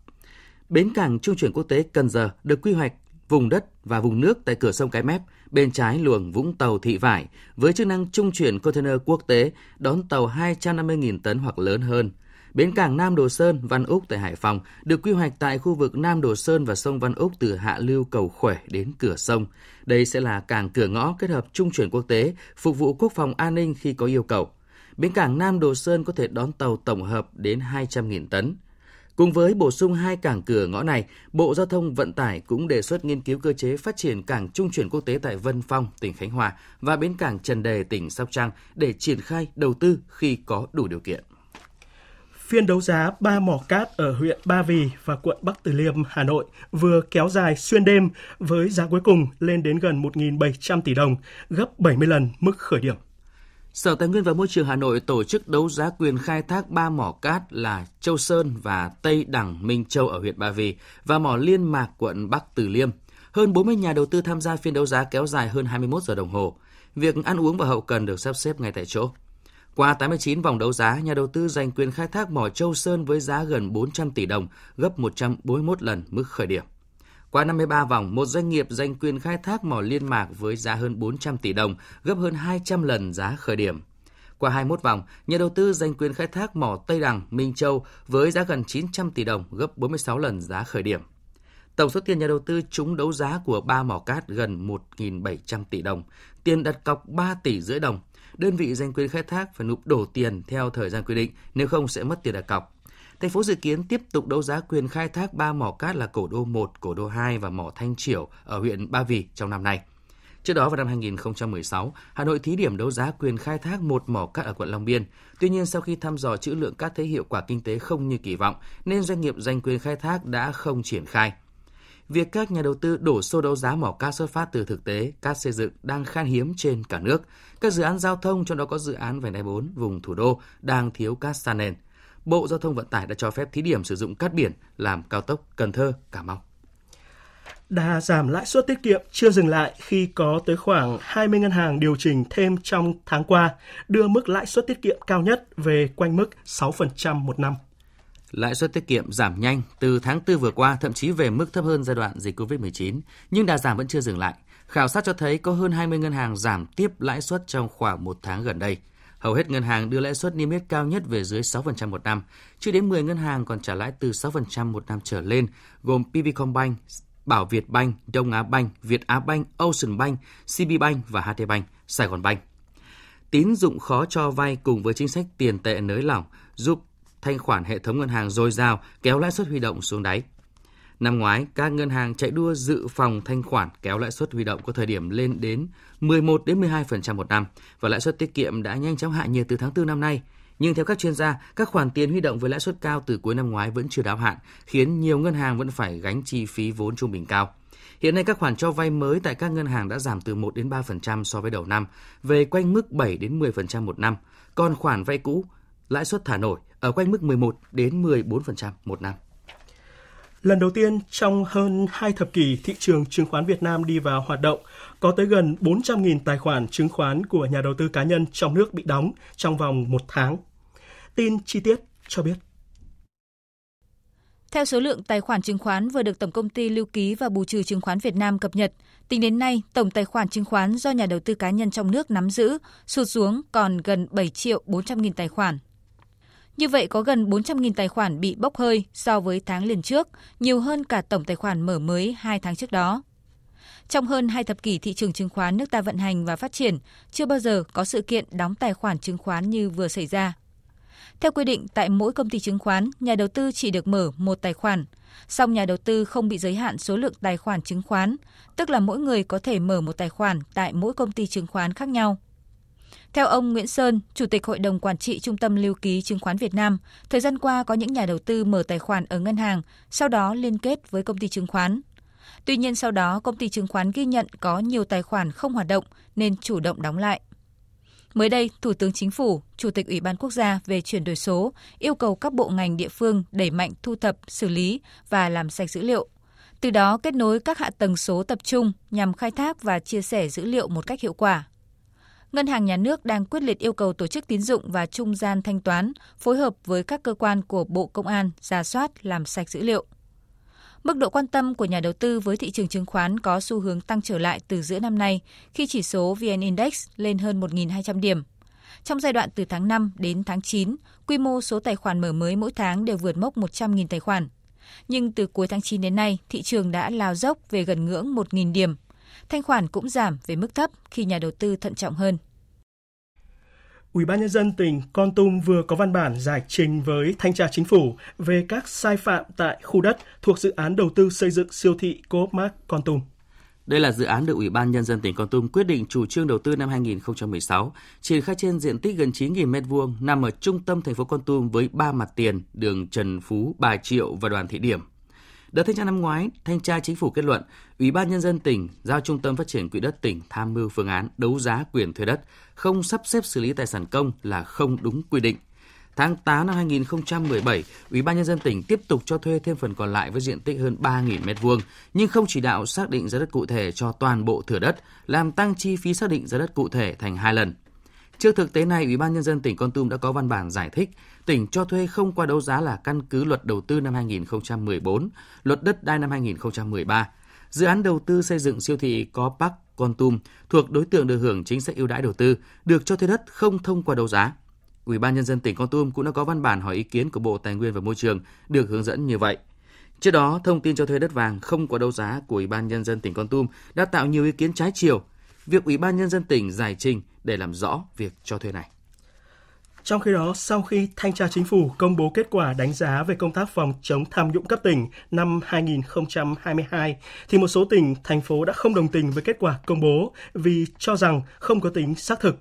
Bến cảng trung chuyển quốc tế Cần Giờ được quy hoạch vùng đất và vùng nước tại cửa sông Cái Mép, bên trái luồng Vũng Tàu Thị Vải, với chức năng trung chuyển container quốc tế đón tàu hai trăm năm mươi nghìn tấn hoặc lớn hơn. Bến cảng Nam Đồ Sơn, Văn Úc tại Hải Phòng được quy hoạch tại khu vực Nam Đồ Sơn và sông Văn Úc từ hạ lưu cầu Khỏe đến cửa sông. Đây sẽ là cảng cửa ngõ kết hợp trung chuyển quốc tế, phục vụ quốc phòng an ninh khi có yêu cầu. Bến cảng Nam Đồ Sơn có thể đón tàu tổng hợp đến hai trăm nghìn tấn. Cùng với bổ sung hai cảng cửa ngõ này, Bộ Giao thông Vận tải cũng đề xuất nghiên cứu cơ chế phát triển cảng trung chuyển quốc tế tại Vân Phong, tỉnh Khánh Hòa và bến cảng Trần Đề, tỉnh Sóc Trăng để triển khai đầu tư khi có đủ điều kiện. Phiên đấu giá ba mỏ cát ở huyện Ba Vì và quận Bắc Từ Liêm, Hà Nội vừa kéo dài xuyên đêm với giá cuối cùng lên đến gần một nghìn bảy trăm tỷ đồng, gấp bảy mươi lần mức khởi điểm. Sở Tài nguyên và Môi trường Hà Nội tổ chức đấu giá quyền khai thác ba mỏ cát là Châu Sơn và Tây Đằng Minh Châu ở huyện Ba Vì và mỏ Liên Mạc quận Bắc Từ Liêm. Hơn bốn mươi nhà đầu tư tham gia phiên đấu giá kéo dài hơn hai mươi mốt giờ đồng hồ. Việc ăn uống và hậu cần được sắp xếp ngay tại chỗ. Qua tám mươi chín vòng đấu giá, nhà đầu tư giành quyền khai thác mỏ Châu Sơn với giá gần bốn trăm tỷ đồng, gấp một trăm bốn mươi mốt lần mức khởi điểm. Qua năm mươi ba vòng, một doanh nghiệp giành quyền khai thác mỏ Liên Mạc với giá hơn bốn trăm tỷ đồng, gấp hơn hai trăm lần giá khởi điểm. Qua hai mươi mốt vòng, nhà đầu tư giành quyền khai thác mỏ Tây Đằng, Minh Châu với giá gần chín trăm tỷ đồng, gấp bốn mươi sáu lần giá khởi điểm. Tổng số tiền nhà đầu tư trúng đấu giá của ba mỏ cát gần một nghìn bảy trăm tỷ đồng, tiền đặt cọc ba tỷ rưỡi đồng. Đơn vị giành quyền khai thác phải nộp đủ tiền theo thời gian quy định, nếu không sẽ mất tiền đặt cọc. Thành phố dự kiến tiếp tục đấu giá quyền khai thác ba mỏ cát là Cổ Đô một, Cổ Đô hai và mỏ Thanh Triểu ở huyện Ba Vì trong năm nay. Trước đó vào năm hai nghìn không trăm mười sáu, Hà Nội thí điểm đấu giá quyền khai thác một mỏ cát ở quận Long Biên. Tuy nhiên, sau khi thăm dò trữ lượng cát thấy hiệu quả kinh tế không như kỳ vọng, nên doanh nghiệp giành quyền khai thác đã không triển khai. Việc các nhà đầu tư đổ xô đấu giá mỏ cát xuất phát từ thực tế, cát xây dựng đang khan hiếm trên cả nước. Các dự án giao thông, trong đó có dự án vành đai bốn vùng thủ đô, đang thiếu cát san nền. Bộ Giao thông Vận tải đã cho phép thí điểm sử dụng cát biển làm cao tốc Cần Thơ - Cà Mau. Đà giảm lãi suất tiết kiệm chưa dừng lại khi có tới khoảng hai mươi ngân hàng điều chỉnh thêm trong tháng qua, đưa mức lãi suất tiết kiệm cao nhất về quanh mức sáu phần trăm một năm. Lãi suất tiết kiệm giảm nhanh từ tháng tư vừa qua, thậm chí về mức thấp hơn giai đoạn dịch covid mười chín, nhưng đà giảm vẫn chưa dừng lại. Khảo sát cho thấy có hơn hai mươi ngân hàng giảm tiếp lãi suất trong khoảng một tháng gần đây. Hầu hết ngân hàng đưa lãi suất niêm yết cao nhất về dưới sáu phần trăm một năm. Chưa đến mười ngân hàng còn trả lãi từ sáu phần trăm một năm trở lên, gồm pê vê Combank, Bảo Việt Bank, Đông Á Bank, Việt Á Bank, Ocean Bank, xê bê Bank và hát tê Bank, Sài Gòn Bank. Tín dụng khó cho vay cùng với chính sách tiền tệ nới lỏng giúp thanh khoản hệ thống ngân hàng dồi dào, kéo lãi suất huy động xuống đáy. Năm ngoái, các ngân hàng chạy đua dự phòng thanh khoản kéo lãi suất huy động có thời điểm lên đến mười một đến mười hai phần trăm một năm và lãi suất tiết kiệm đã nhanh chóng hạ nhiệt từ tháng tư năm nay. Nhưng theo các chuyên gia, các khoản tiền huy động với lãi suất cao từ cuối năm ngoái vẫn chưa đáo hạn, khiến nhiều ngân hàng vẫn phải gánh chi phí vốn trung bình cao. Hiện nay các khoản cho vay mới tại các ngân hàng đã giảm từ một đến ba phần trăm so với đầu năm, về quanh mức bảy đến mười phần trăm một năm, còn khoản vay cũ lãi suất thả nổi ở quanh mức mười một đến mười bốn phần trăm một năm. Lần đầu tiên trong hơn hai thập kỷ, thị trường chứng khoán Việt Nam đi vào hoạt động, có tới gần bốn trăm nghìn tài khoản chứng khoán của nhà đầu tư cá nhân trong nước bị đóng trong vòng một tháng. Tin chi tiết cho biết. Theo số lượng tài khoản chứng khoán vừa được Tổng công ty Lưu ký và Bù trừ Chứng khoán Việt Nam cập nhật, tính đến nay, tổng tài khoản chứng khoán do nhà đầu tư cá nhân trong nước nắm giữ sụt xuống còn gần bảy triệu bốn trăm nghìn tài khoản. Như vậy, có gần bốn trăm nghìn tài khoản bị bốc hơi so với tháng liền trước, nhiều hơn cả tổng tài khoản mở mới hai tháng trước đó. Trong hơn hai thập kỷ thị trường chứng khoán nước ta vận hành và phát triển, chưa bao giờ có sự kiện đóng tài khoản chứng khoán như vừa xảy ra. Theo quy định, tại mỗi công ty chứng khoán, nhà đầu tư chỉ được mở một tài khoản. Song nhà đầu tư không bị giới hạn số lượng tài khoản chứng khoán, tức là mỗi người có thể mở một tài khoản tại mỗi công ty chứng khoán khác nhau. Theo ông Nguyễn Sơn, Chủ tịch Hội đồng Quản trị Trung tâm Lưu ký Chứng khoán Việt Nam, thời gian qua có những nhà đầu tư mở tài khoản ở ngân hàng, sau đó liên kết với công ty chứng khoán. Tuy nhiên sau đó, công ty chứng khoán ghi nhận có nhiều tài khoản không hoạt động nên chủ động đóng lại. Mới đây, Thủ tướng Chính phủ, Chủ tịch Ủy ban Quốc gia về chuyển đổi số yêu cầu các bộ ngành địa phương đẩy mạnh thu thập, xử lý và làm sạch dữ liệu. Từ đó kết nối các hạ tầng số tập trung nhằm khai thác và chia sẻ dữ liệu một cách hiệu quả. Ngân hàng Nhà nước đang quyết liệt yêu cầu tổ chức tín dụng và trung gian thanh toán phối hợp với các cơ quan của Bộ Công an rà soát làm sạch dữ liệu. Mức độ quan tâm của nhà đầu tư với thị trường chứng khoán có xu hướng tăng trở lại từ giữa năm nay khi chỉ số vê en Index lên hơn một nghìn hai trăm điểm. Trong giai đoạn từ tháng năm đến tháng chín, quy mô số tài khoản mở mới mỗi tháng đều vượt mốc một trăm nghìn tài khoản. Nhưng từ cuối tháng chín đến nay, thị trường đã lao dốc về gần ngưỡng một nghìn điểm. Thanh khoản cũng giảm về mức thấp khi nhà đầu tư thận trọng hơn. Ủy ban nhân dân tỉnh Kon Tum vừa có văn bản giải trình với Thanh tra Chính phủ về các sai phạm tại khu đất thuộc dự án đầu tư xây dựng siêu thị Co.opmart Kon Tum. Đây là dự án được Ủy ban nhân dân tỉnh Kon Tum quyết định chủ trương đầu tư năm hai nghìn không trăm mười sáu, triển khai trên diện tích gần chín nghìn mét vuông nằm ở trung tâm thành phố Kon Tum với ba mặt tiền, đường Trần Phú, Bà Triệu và Đoàn Thị Điểm. Đợt thanh tra năm ngoái, Thanh tra Chính phủ kết luận, Ủy ban nhân dân tỉnh giao Trung tâm Phát triển Quỹ đất tỉnh tham mưu phương án đấu giá quyền thuê đất, không sắp xếp xử lý tài sản công là không đúng quy định. Tháng tám năm hai nghìn không trăm mười bảy, Ủy ban nhân dân tỉnh tiếp tục cho thuê thêm phần còn lại với diện tích hơn ba nghìn mét vuông, nhưng không chỉ đạo xác định giá đất cụ thể cho toàn bộ thửa đất, làm tăng chi phí xác định giá đất cụ thể thành hai lần. Trước thực tế này, Ủy ban nhân dân tỉnh Kon Tum đã có văn bản giải thích tỉnh cho thuê không qua đấu giá là căn cứ Luật Đầu tư năm hai nghìn không trăm mười bốn, Luật Đất đai năm hai nghìn không trăm mười ba. Dự án đầu tư xây dựng siêu thị Co.opmart Kon Tum thuộc đối tượng được hưởng chính sách ưu đãi đầu tư, được cho thuê đất không thông qua đấu giá. Ủy ban nhân dân tỉnh Kon Tum cũng đã có văn bản hỏi ý kiến của Bộ Tài nguyên và Môi trường được hướng dẫn như vậy. Trước đó, thông tin cho thuê đất vàng không qua đấu giá của Ủy ban nhân dân tỉnh Kon Tum đã tạo nhiều ý kiến trái chiều. Việc Ủy ban nhân dân tỉnh giải trình để làm rõ việc cho thuê này. Trong khi đó, sau khi Thanh tra Chính phủ công bố kết quả đánh giá về công tác phòng chống tham nhũng cấp tỉnh năm hai nghìn không trăm hai mươi hai, thì một số tỉnh, thành phố đã không đồng tình với kết quả công bố vì cho rằng không có tính xác thực.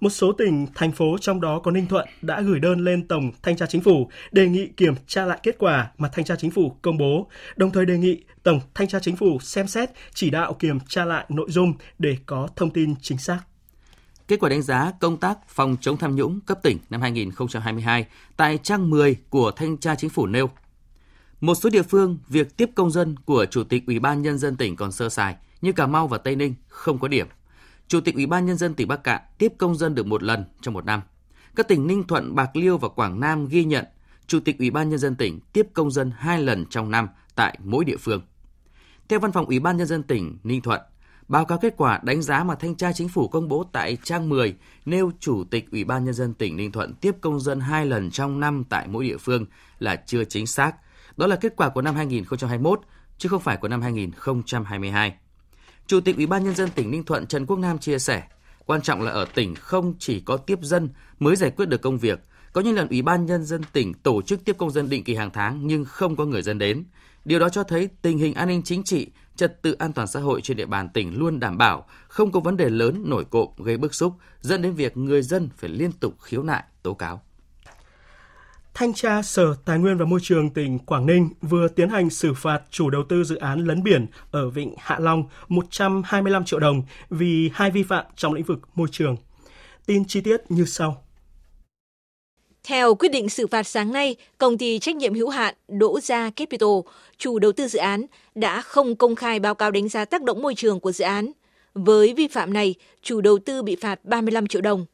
Một số tỉnh, thành phố trong đó có Ninh Thuận đã gửi đơn lên Tổng Thanh tra Chính phủ đề nghị kiểm tra lại kết quả mà Thanh tra Chính phủ công bố, đồng thời đề nghị Tổng Thanh tra Chính phủ xem xét chỉ đạo kiểm tra lại nội dung để có thông tin chính xác. Kết quả đánh giá công tác phòng chống tham nhũng cấp tỉnh năm hai nghìn không trăm hai mươi hai tại trang mười của Thanh tra Chính phủ nêu. Một số địa phương, việc tiếp công dân của Chủ tịch Ủy ban Nhân dân tỉnh còn sơ sài, như Cà Mau và Tây Ninh không có điểm. Chủ tịch Ủy ban Nhân dân tỉnh Bắc Kạn tiếp công dân được một lần trong một năm. Các tỉnh Ninh Thuận, Bạc Liêu và Quảng Nam ghi nhận Chủ tịch Ủy ban Nhân dân tỉnh tiếp công dân hai lần trong năm tại mỗi địa phương. Theo Văn phòng Ủy ban Nhân dân tỉnh Ninh Thuận, báo cáo kết quả đánh giá mà Thanh tra Chính phủ công bố tại trang mười nêu Chủ tịch Ủy ban Nhân dân tỉnh Ninh Thuận tiếp công dân hai lần trong năm tại mỗi địa phương là chưa chính xác. Đó là kết quả của năm hai nghìn không trăm hai mươi mốt, chứ không phải của năm hai nghìn không trăm hai mươi hai. Chủ tịch Ủy ban Nhân dân tỉnh Ninh Thuận Trần Quốc Nam chia sẻ, quan trọng là ở tỉnh không chỉ có tiếp dân mới giải quyết được công việc. Có những lần Ủy ban Nhân dân tỉnh tổ chức tiếp công dân định kỳ hàng tháng nhưng không có người dân đến. Điều đó cho thấy tình hình an ninh chính trị, trật tự an toàn xã hội trên địa bàn tỉnh luôn đảm bảo, không có vấn đề lớn nổi cộm gây bức xúc, dẫn đến việc người dân phải liên tục khiếu nại, tố cáo. Thanh tra Sở Tài nguyên và Môi trường tỉnh Quảng Ninh vừa tiến hành xử phạt chủ đầu tư dự án lấn biển ở vịnh Hạ Long một trăm hai mươi lăm triệu đồng vì hai vi phạm trong lĩnh vực môi trường. Tin chi tiết như sau. Theo quyết định xử phạt sáng nay, Công ty trách nhiệm hữu hạn Đỗ Gia Capital, chủ đầu tư dự án, đã không công khai báo cáo đánh giá tác động môi trường của dự án. Với vi phạm này, chủ đầu tư bị phạt ba mươi lăm triệu đồng.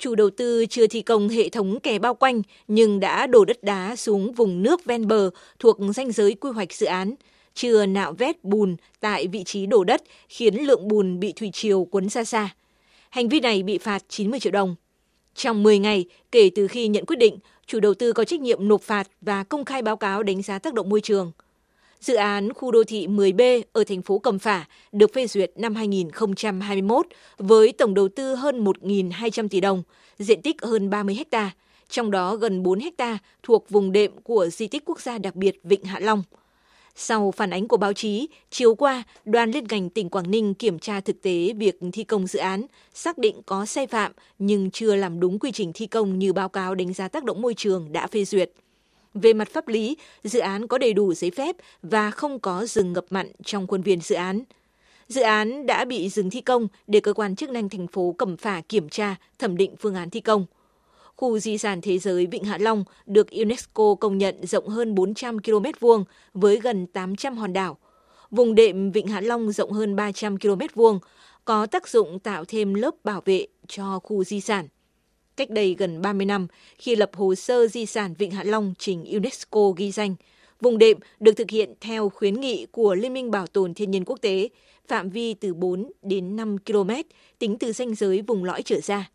Chủ đầu tư chưa thi công hệ thống kè bao quanh nhưng đã đổ đất đá xuống vùng nước ven bờ thuộc ranh giới quy hoạch dự án, chưa nạo vét bùn tại vị trí đổ đất khiến lượng bùn bị thủy triều cuốn ra xa. Hành vi này bị phạt chín mươi triệu đồng. Trong mười ngày kể từ khi nhận quyết định, chủ đầu tư có trách nhiệm nộp phạt và công khai báo cáo đánh giá tác động môi trường. Dự án khu đô thị mười B ở thành phố Cẩm Phả được phê duyệt năm hai nghìn không trăm hai mươi mốt với tổng đầu tư hơn một nghìn hai trăm tỷ đồng, diện tích hơn ba mươi héc ta, trong đó gần bốn héc ta thuộc vùng đệm của di tích quốc gia đặc biệt Vịnh Hạ Long. Sau phản ánh của báo chí, chiều qua, đoàn liên ngành tỉnh Quảng Ninh kiểm tra thực tế việc thi công dự án, xác định có sai phạm nhưng chưa làm đúng quy trình thi công như báo cáo đánh giá tác động môi trường đã phê duyệt. Về mặt pháp lý, dự án có đầy đủ giấy phép và không có rừng ngập mặn trong khuôn viên dự án. Dự án đã bị dừng thi công để cơ quan chức năng thành phố Cẩm Phả kiểm tra, thẩm định phương án thi công. Khu di sản thế giới Vịnh Hạ Long được UNESCO công nhận rộng hơn bốn trăm ki lô mét vuông với gần tám trăm hòn đảo. Vùng đệm Vịnh Hạ Long rộng hơn ba trăm ki lô mét vuông, có tác dụng tạo thêm lớp bảo vệ cho khu di sản. Cách đây gần ba mươi năm, khi lập hồ sơ di sản Vịnh Hạ Long trình UNESCO ghi danh, vùng đệm được thực hiện theo khuyến nghị của Liên minh Bảo tồn Thiên nhiên Quốc tế, phạm vi từ bốn đến năm ki lô mét, tính từ ranh giới vùng lõi trở ra.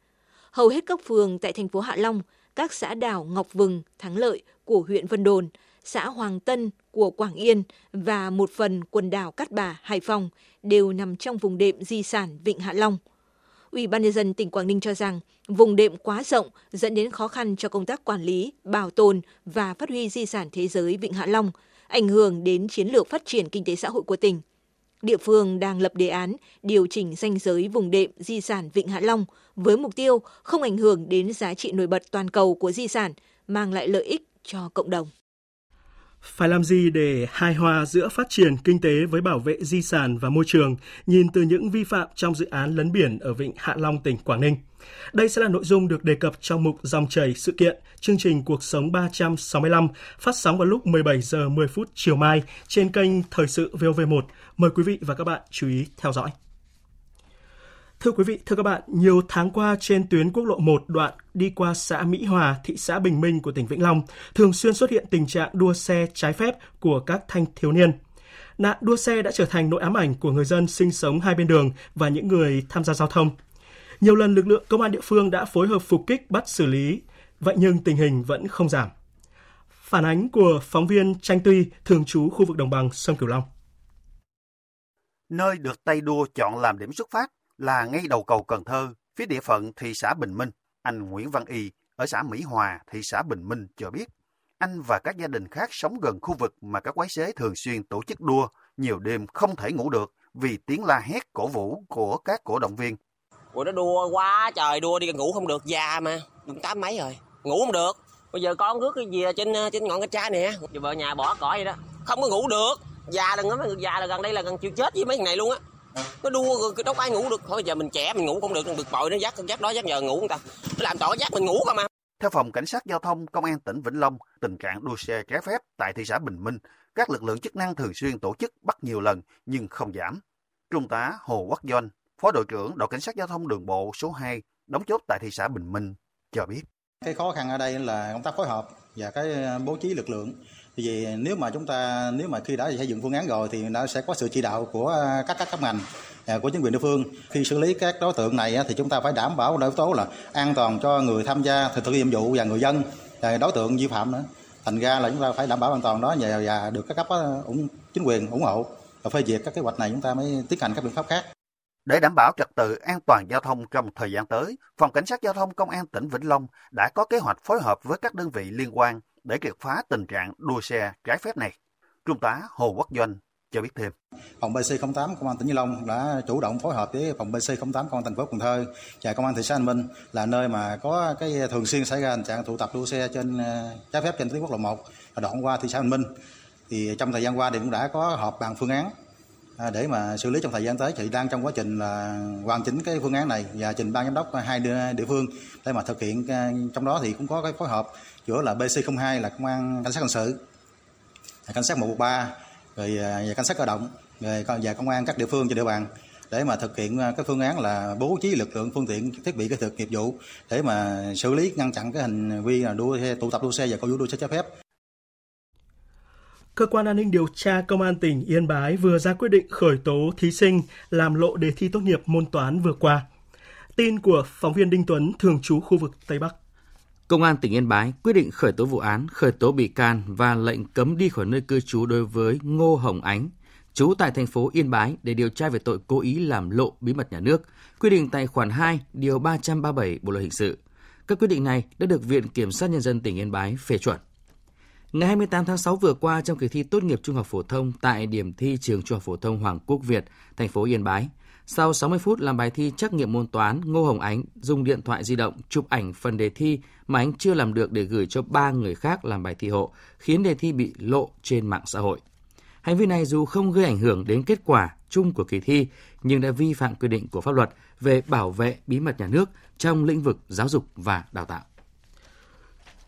Hầu hết các phường tại thành phố Hạ Long, các xã đảo Ngọc Vừng, Thắng Lợi của huyện Vân Đồn, xã Hoàng Tân của Quảng Yên và một phần quần đảo Cát Bà, Hải Phòng đều nằm trong vùng đệm di sản Vịnh Hạ Long. Ủy ban Nhân dân tỉnh Quảng Ninh cho rằng vùng đệm quá rộng dẫn đến khó khăn cho công tác quản lý, bảo tồn và phát huy di sản thế giới Vịnh Hạ Long, ảnh hưởng đến chiến lược phát triển kinh tế xã hội của tỉnh. Địa phương đang lập đề án điều chỉnh ranh giới vùng đệm di sản Vịnh Hạ Long với mục tiêu không ảnh hưởng đến giá trị nổi bật toàn cầu của di sản, mang lại lợi ích cho cộng đồng. Phải làm gì để hài hòa giữa phát triển kinh tế với bảo vệ di sản và môi trường, nhìn từ những vi phạm trong dự án lấn biển ở Vịnh Hạ Long, tỉnh Quảng Ninh? Đây sẽ là nội dung được đề cập trong mục Dòng chảy sự kiện, chương trình Cuộc sống ba trăm sáu mươi lăm, phát sóng vào lúc mười bảy giờ mười phút chiều mai trên kênh Thời sự vê o vê một. Mời quý vị và các bạn chú ý theo dõi. Thưa quý vị, thưa các bạn, nhiều tháng qua trên tuyến quốc lộ một đoạn đi qua xã Mỹ Hòa, thị xã Bình Minh của tỉnh Vĩnh Long, thường xuyên xuất hiện tình trạng đua xe trái phép của các thanh thiếu niên. Nạn đua xe đã trở thành nỗi ám ảnh của người dân sinh sống hai bên đường và những người tham gia giao thông. Nhiều lần lực lượng công an địa phương đã phối hợp phục kích bắt xử lý, vậy nhưng tình hình vẫn không giảm. Phản ánh của phóng viên Tranh Tuy, thường trú khu vực đồng bằng sông Cửu Long. Nơi được tay đua chọn làm điểm xuất phát là ngay đầu cầu Cần Thơ, phía địa phận thị xã Bình Minh, anh Nguyễn Văn Y ở xã Mỹ Hòa, thị xã Bình Minh cho biết, anh và các gia đình khác sống gần khu vực mà các quái xế thường xuyên tổ chức đua, nhiều đêm không thể ngủ được vì tiếng la hét cổ vũ của các cổ động viên. Ủa nó đua quá trời, đua đi ngủ không được, già mà, cũng tám mấy rồi, ngủ không được. Bây giờ con rước cái gì trên trên ngọn cái trái nè, giờ vợ nhà bỏ cỏ vậy đó, không có ngủ được. Già đừng nói, già là gần đây là gần chịu chết với mấy thằng này luôn á. Nó đua rồi đâu có ai ngủ được. Thôi giờ mình trẻ mình ngủ không được, bực bội nó dắt con dắt đó dắt giờ ngủ người ta. Nó làm tội dắt mình ngủ không à. Theo Phòng Cảnh sát Giao thông Công an tỉnh Vĩnh Long, tình trạng đua xe trái phép tại thị xã Bình Minh, các lực lượng chức năng thường xuyên tổ chức bắt nhiều lần nhưng không giảm. Trung tá Hồ Quốc Doanh, Phó đội trưởng đội Cảnh sát Giao thông Đường bộ số hai, đóng chốt tại thị xã Bình Minh, cho biết. Cái khó khăn ở đây là công tác phối hợp và cái bố trí lực lượng. Vì nếu mà chúng ta, nếu mà khi đã xây dựng phương án rồi thì nó sẽ có sự chỉ đạo của các các cấp ngành, của chính quyền địa phương. Khi xử lý các đối tượng này thì chúng ta phải đảm bảo yếu tố là an toàn cho người tham gia thực hiện nhiệm vụ và người dân, đối tượng vi phạm nữa. Thành ra là chúng ta phải đảm bảo an toàn đó và được các cấp ủng chính quyền ủng hộ và phê duyệt các kế hoạch này, chúng ta mới tiến hành các biện pháp khác. Để đảm bảo trật tự an toàn giao thông trong thời gian tới, Phòng Cảnh sát Giao thông Công an tỉnh Vĩnh Long đã có kế hoạch phối hợp với các đơn vị liên quan để triệt phá tình trạng đua xe trái phép này. Trung tá Hồ Quốc Doanh cho biết thêm. Phòng bê xê không tám Công an tỉnh Vĩnh Long đã chủ động phối hợp với phòng bê xê không tám Công an thành phố Cần Thơ và Công an thị xã An Minh, là nơi mà có cái thường xuyên xảy ra tình trạng tụ tập đua xe trên trái phép trên tuyến quốc lộ một đoạn qua thị xã An Minh. Thì trong thời gian qua thì cũng đã có họp bàn phương án để mà xử lý trong thời gian tới. Chị đang trong quá trình là hoàn chỉnh cái phương án này và trình ban giám đốc hai địa phương để mà thực hiện. Trong đó thì cũng có cái phối hợp giữa là bê xê không hai là công an cảnh sát hình sự, cảnh sát một một ba, rồi cảnh sát cơ động, rồi và công an các địa phương trên địa bàn để mà thực hiện cái phương án là bố trí lực lượng, phương tiện, thiết bị kỹ thuật nghiệp vụ để mà xử lý ngăn chặn cái hành vi là đua tụ tập đua xe và cổ vũ đua xe trái phép. Cơ quan An ninh điều tra Công an tỉnh Yên Bái vừa ra quyết định khởi tố thí sinh làm lộ đề thi tốt nghiệp môn toán vừa qua. Tin của phóng viên Đinh Tuấn, thường trú khu vực Tây Bắc. Công an tỉnh Yên Bái quyết định khởi tố vụ án, khởi tố bị can và lệnh cấm đi khỏi nơi cư trú đối với Ngô Hồng Ánh, trú tại thành phố Yên Bái để điều tra về tội cố ý làm lộ bí mật nhà nước, quy định tại khoản hai, điều ba trăm ba mươi bảy Bộ luật hình sự. Các quyết định này đã được Viện Kiểm sát Nhân dân tỉnh Yên Bái phê chuẩn. Ngày hai mươi tám tháng sáu vừa qua, trong kỳ thi tốt nghiệp trung học phổ thông tại điểm thi trường Trung học phổ thông Hoàng Quốc Việt, thành phố Yên Bái, sau sáu mươi phút làm bài thi trắc nghiệm môn toán, Ngô Hồng Ánh dùng điện thoại di động chụp ảnh phần đề thi mà anh chưa làm được để gửi cho ba người khác làm bài thi hộ, khiến đề thi bị lộ trên mạng xã hội. Hành vi này dù không gây ảnh hưởng đến kết quả chung của kỳ thi, nhưng đã vi phạm quy định của pháp luật về bảo vệ bí mật nhà nước trong lĩnh vực giáo dục và đào tạo.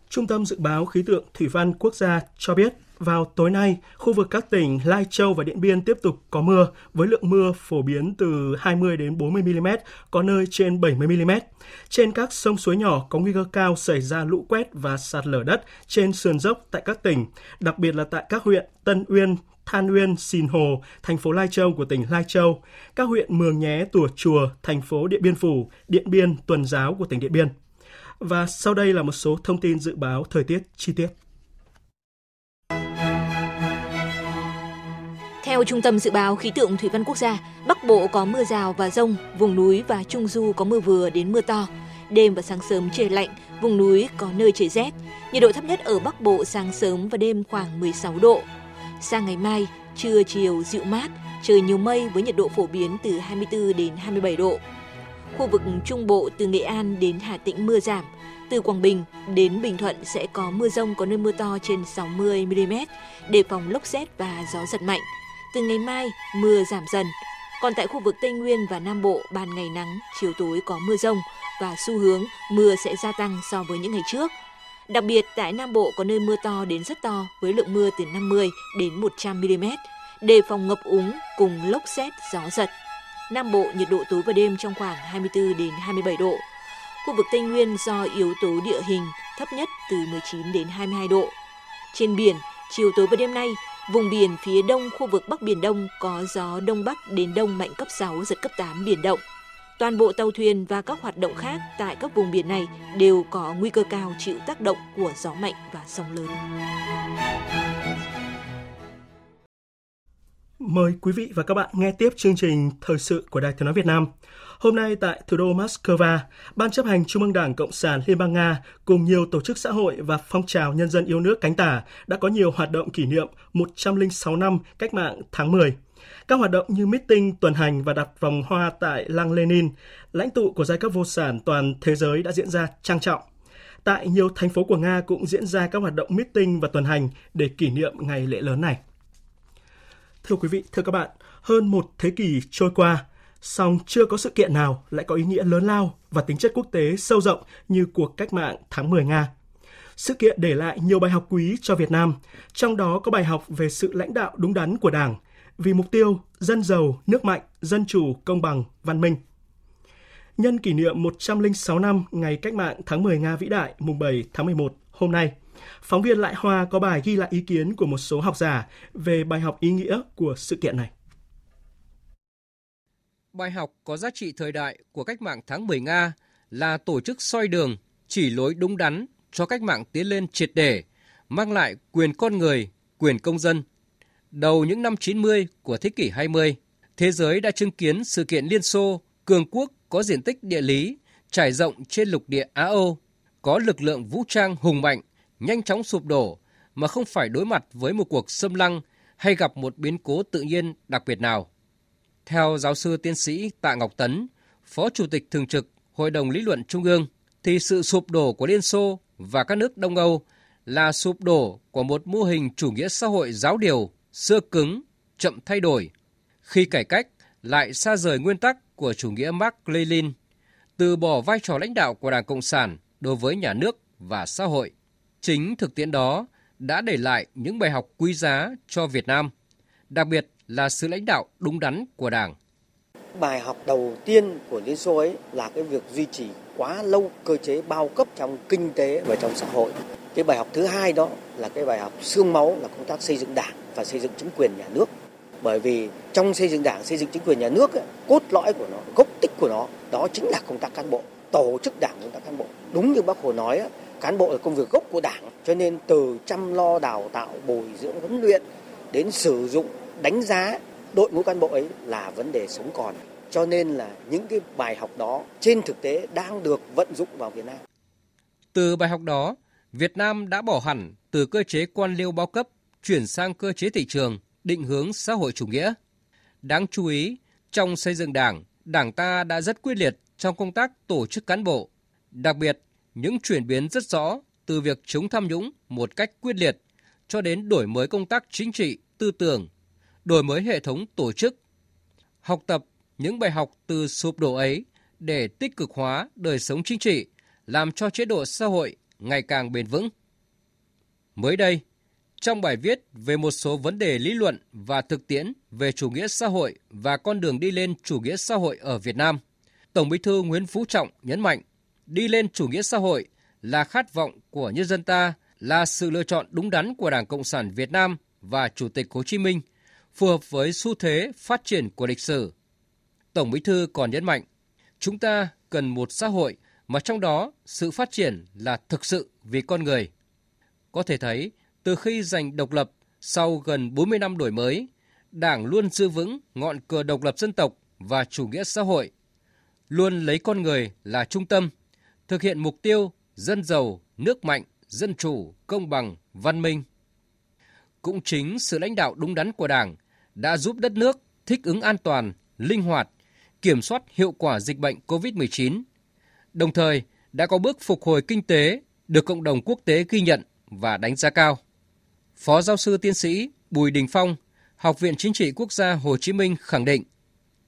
Trung tâm Dự báo Khí tượng Thủy văn Quốc gia cho biết, vào tối nay, khu vực các tỉnh Lai Châu và Điện Biên tiếp tục có mưa, với lượng mưa phổ biến từ hai mươi đến bốn mươi mi-li-mét, có nơi trên bảy mươi mi-li-mét. Trên các sông suối nhỏ có nguy cơ cao xảy ra lũ quét và sạt lở đất trên sườn dốc tại các tỉnh, đặc biệt là tại các huyện Tân Uyên, Than Uyên, Sìn Hồ, thành phố Lai Châu của tỉnh Lai Châu, các huyện Mường Nhé, Tùa Chùa, thành phố Điện Biên Phủ, Điện Biên, Tuần Giáo của tỉnh Điện Biên. Và sau đây là một số thông tin dự báo thời tiết chi tiết. Theo Trung tâm Dự báo Khí tượng Thủy văn Quốc gia, Bắc Bộ có mưa rào và dông, vùng núi và Trung Du có mưa vừa đến mưa to. Đêm và sáng sớm trời lạnh, vùng núi có nơi trời rét. Nhiệt độ thấp nhất ở Bắc Bộ sáng sớm và đêm khoảng mười sáu độ. Sang ngày mai, trưa chiều dịu mát, trời nhiều mây với nhiệt độ phổ biến từ hai mươi bốn đến hai mươi bảy độ. Khu vực Trung Bộ từ Nghệ An đến Hà Tĩnh mưa giảm. Từ Quảng Bình đến Bình Thuận sẽ có mưa dông, có nơi mưa to trên sáu mươi mi-li-mét, đề phòng lốc sét và gió giật mạnh. Từ ngày mai, mưa giảm dần. Còn tại khu vực Tây Nguyên và Nam Bộ, ban ngày nắng, chiều tối có mưa dông và xu hướng mưa sẽ gia tăng so với những ngày trước. Đặc biệt, tại Nam Bộ có nơi mưa to đến rất to với lượng mưa từ năm mươi đến một trăm mi-li-mét, đề phòng ngập úng cùng lốc sét, gió giật. Nam Bộ nhiệt độ tối và đêm trong khoảng hai mươi bốn đến hai mươi bảy độ. Khu vực Tây Nguyên do yếu tố địa hình, thấp nhất từ mười chín đến hai mươi hai độ. Trên biển, chiều tối và đêm nay, vùng biển phía đông khu vực Bắc Biển Đông có gió đông bắc đến đông mạnh cấp sáu giật cấp tám biển động. Toàn bộ tàu thuyền và các hoạt động khác tại các vùng biển này đều có nguy cơ cao chịu tác động của gió mạnh và sóng lớn. Mời quý vị và các bạn nghe tiếp chương trình Thời sự của Đài Tiếng nói Việt Nam. Hôm nay tại thủ đô Moscow, Ban chấp hành Trung ương Đảng Cộng sản Liên bang Nga cùng nhiều tổ chức xã hội và phong trào nhân dân yêu nước cánh tả đã có nhiều hoạt động kỷ niệm một trăm lẻ sáu năm Cách mạng tháng mười. Các hoạt động như meeting, tuần hành và đặt vòng hoa tại Lăng Lenin, lãnh tụ của giai cấp vô sản toàn thế giới đã diễn ra trang trọng. Tại nhiều thành phố của Nga cũng diễn ra các hoạt động meeting và tuần hành để kỷ niệm ngày lễ lớn này. Thưa quý vị, thưa các bạn, hơn một thế kỷ trôi qua, song chưa có sự kiện nào lại có ý nghĩa lớn lao và tính chất quốc tế sâu rộng như cuộc cách mạng tháng mười Nga. Sự kiện để lại nhiều bài học quý cho Việt Nam, trong đó có bài học về sự lãnh đạo đúng đắn của Đảng, vì mục tiêu dân giàu, nước mạnh, dân chủ, công bằng, văn minh. Nhân kỷ niệm một trăm lẻ sáu năm ngày cách mạng tháng mười Nga vĩ đại mùng bảy tháng mười một hôm nay, phóng viên Lại Hoa có bài ghi lại ý kiến của một số học giả về bài học ý nghĩa của sự kiện này. Bài học có giá trị thời đại của cách mạng tháng mười Nga là tổ chức soi đường, chỉ lối đúng đắn cho cách mạng tiến lên triệt để, mang lại quyền con người, quyền công dân. Đầu những năm chín mươi của thế kỷ hai mươi, thế giới đã chứng kiến sự kiện Liên Xô, cường quốc có diện tích địa lý trải rộng trên lục địa Á-Âu, có lực lượng vũ trang hùng mạnh, nhanh chóng sụp đổ mà không phải đối mặt với một cuộc xâm lăng hay gặp một biến cố tự nhiên đặc biệt nào. Theo giáo sư tiến sĩ Tạ Ngọc Tấn, Phó Chủ tịch Thường trực Hội đồng Lý luận Trung ương, thì sự sụp đổ của Liên Xô và các nước Đông Âu là sụp đổ của một mô hình chủ nghĩa xã hội giáo điều, xưa cứng, chậm thay đổi, khi cải cách lại xa rời nguyên tắc của chủ nghĩa Marx Lenin, từ bỏ vai trò lãnh đạo của Đảng Cộng sản đối với nhà nước và xã hội. Chính thực tiễn đó đã để lại những bài học quý giá cho Việt Nam, đặc biệt là sự lãnh đạo đúng đắn của Đảng. Bài học đầu tiên của Liên Xô ấy là cái việc duy trì quá lâu cơ chế bao cấp trong kinh tế và trong xã hội. Cái bài học thứ hai đó là cái bài học xương máu là công tác xây dựng Đảng và xây dựng chính quyền nhà nước. Bởi vì trong xây dựng Đảng, xây dựng chính quyền nhà nước, ấy, cốt lõi của nó, gốc tích của nó, đó chính là công tác cán bộ, tổ chức Đảng công tác cán bộ. Đúng như Bác Hồ nói, ấy, cán bộ là công việc gốc của Đảng, cho nên từ chăm lo đào tạo, bồi dưỡng, huấn luyện đến sử dụng, đánh giá đội ngũ cán bộ ấy là vấn đề sống còn. Cho nên là những cái bài học đó trên thực tế đang được vận dụng vào Việt Nam. Từ bài học đó, Việt Nam đã bỏ hẳn từ cơ chế quan liêu bao cấp chuyển sang cơ chế thị trường, định hướng xã hội chủ nghĩa. Đáng chú ý, trong xây dựng Đảng, Đảng ta đã rất quyết liệt trong công tác tổ chức cán bộ. Đặc biệt, những chuyển biến rất rõ từ việc chống tham nhũng một cách quyết liệt cho đến đổi mới công tác chính trị, tư tưởng, đổi mới hệ thống tổ chức. Học tập những bài học từ sụp đổ ấy để tích cực hóa đời sống chính trị, làm cho chế độ xã hội ngày càng bền vững. Mới đây, trong bài viết về một số vấn đề lý luận và thực tiễn về chủ nghĩa xã hội và con đường đi lên chủ nghĩa xã hội ở Việt Nam, Tổng Bí thư Nguyễn Phú Trọng nhấn mạnh, đi lên chủ nghĩa xã hội là khát vọng của nhân dân ta, là sự lựa chọn đúng đắn của Đảng Cộng sản Việt Nam và Chủ tịch Hồ Chí Minh, phù hợp với xu thế phát triển của lịch sử. Tổng Bí thư còn nhấn mạnh, chúng ta cần một xã hội mà trong đó sự phát triển là thực sự vì con người. Có thể thấy, từ khi giành độc lập sau gần bốn mươi năm đổi mới, Đảng luôn giữ vững ngọn cờ độc lập dân tộc và chủ nghĩa xã hội, luôn lấy con người là trung tâm, thực hiện mục tiêu dân giàu, nước mạnh, dân chủ, công bằng, văn minh. Cũng chính sự lãnh đạo đúng đắn của Đảng đã giúp đất nước thích ứng an toàn, linh hoạt, kiểm soát hiệu quả dịch bệnh covid mười chín, đồng thời đã có bước phục hồi kinh tế được cộng đồng quốc tế ghi nhận và đánh giá cao. Phó giáo sư tiến sĩ Bùi Đình Phong, Học viện Chính trị Quốc gia Hồ Chí Minh khẳng định,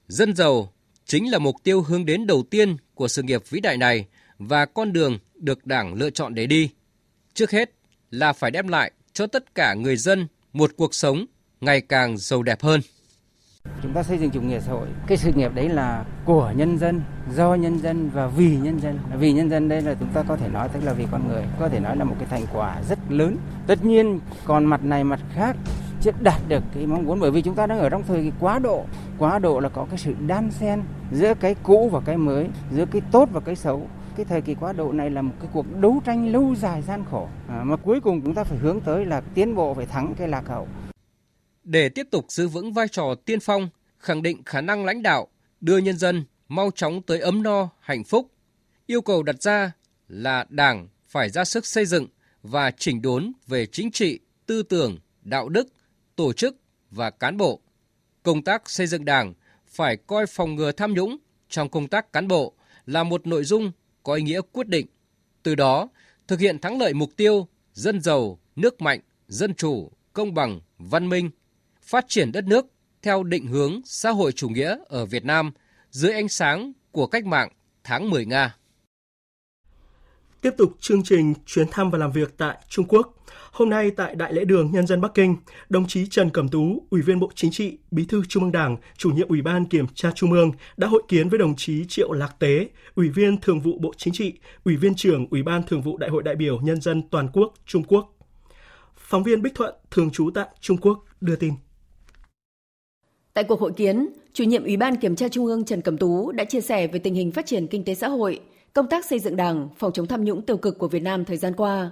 dân giàu chính là mục tiêu hướng đến đầu tiên của sự nghiệp vĩ đại này và con đường được Đảng lựa chọn để đi. Trước hết là phải đem lại cho tất cả người dân một cuộc sống ngày càng giàu đẹp hơn. Chúng ta xây dựng chủ nghĩa xã hội, cái sự nghiệp đấy là của nhân dân, do nhân dân và vì nhân dân. Vì nhân dân đây là chúng ta có thể nói tức là vì con người, có thể nói là một cái thành quả rất lớn. Tất nhiên còn mặt này mặt khác chưa đạt được cái mong muốn, bởi vì chúng ta đang ở trong thời kỳ quá độ. Quá độ là có cái sự đan xen giữa cái cũ và cái mới, giữa cái tốt và cái xấu. Cái thời kỳ quá độ này là một cái cuộc đấu tranh lâu dài gian khổ, à, mà cuối cùng chúng ta phải hướng tới là tiến bộ, phải thắng cái lạc hậu. để tiếp tục giữ vững vai trò tiên phong, khẳng định khả năng lãnh đạo, đưa nhân dân mau chóng tới ấm no, hạnh phúc. Yêu cầu đặt ra là Đảng phải ra sức xây dựng và chỉnh đốn về chính trị, tư tưởng, đạo đức, tổ chức và cán bộ. Công tác xây dựng Đảng phải coi phòng ngừa tham nhũng trong công tác cán bộ là một nội dung có ý nghĩa quyết định. Từ đó, thực hiện thắng lợi mục tiêu dân giàu, nước mạnh, dân chủ, công bằng, văn minh, phát triển đất nước theo định hướng xã hội chủ nghĩa ở Việt Nam dưới ánh sáng của cách mạng tháng mười Nga. Tiếp tục chương trình chuyến thăm và làm việc tại Trung Quốc. Hôm nay tại Đại lễ đường Nhân dân Bắc Kinh, đồng chí Trần Cẩm Tú, Ủy viên Bộ Chính trị, Bí thư Trung ương Đảng, Chủ nhiệm Ủy ban Kiểm tra Trung ương đã hội kiến với đồng chí Triệu Lạc Tế, Ủy viên Thường vụ Bộ Chính trị, Ủy viên trưởng Ủy ban Thường vụ Đại hội đại biểu Nhân dân Toàn quốc Trung Quốc. Phóng viên Bích Thuận, thường trú tại Trung Quốc, đưa tin. Tại cuộc hội kiến, Chủ nhiệm Ủy ban Kiểm tra Trung ương Trần Cẩm Tú đã chia sẻ về tình hình phát triển kinh tế xã hội, công tác xây dựng Đảng, phòng chống tham nhũng tiêu cực của Việt Nam thời gian qua.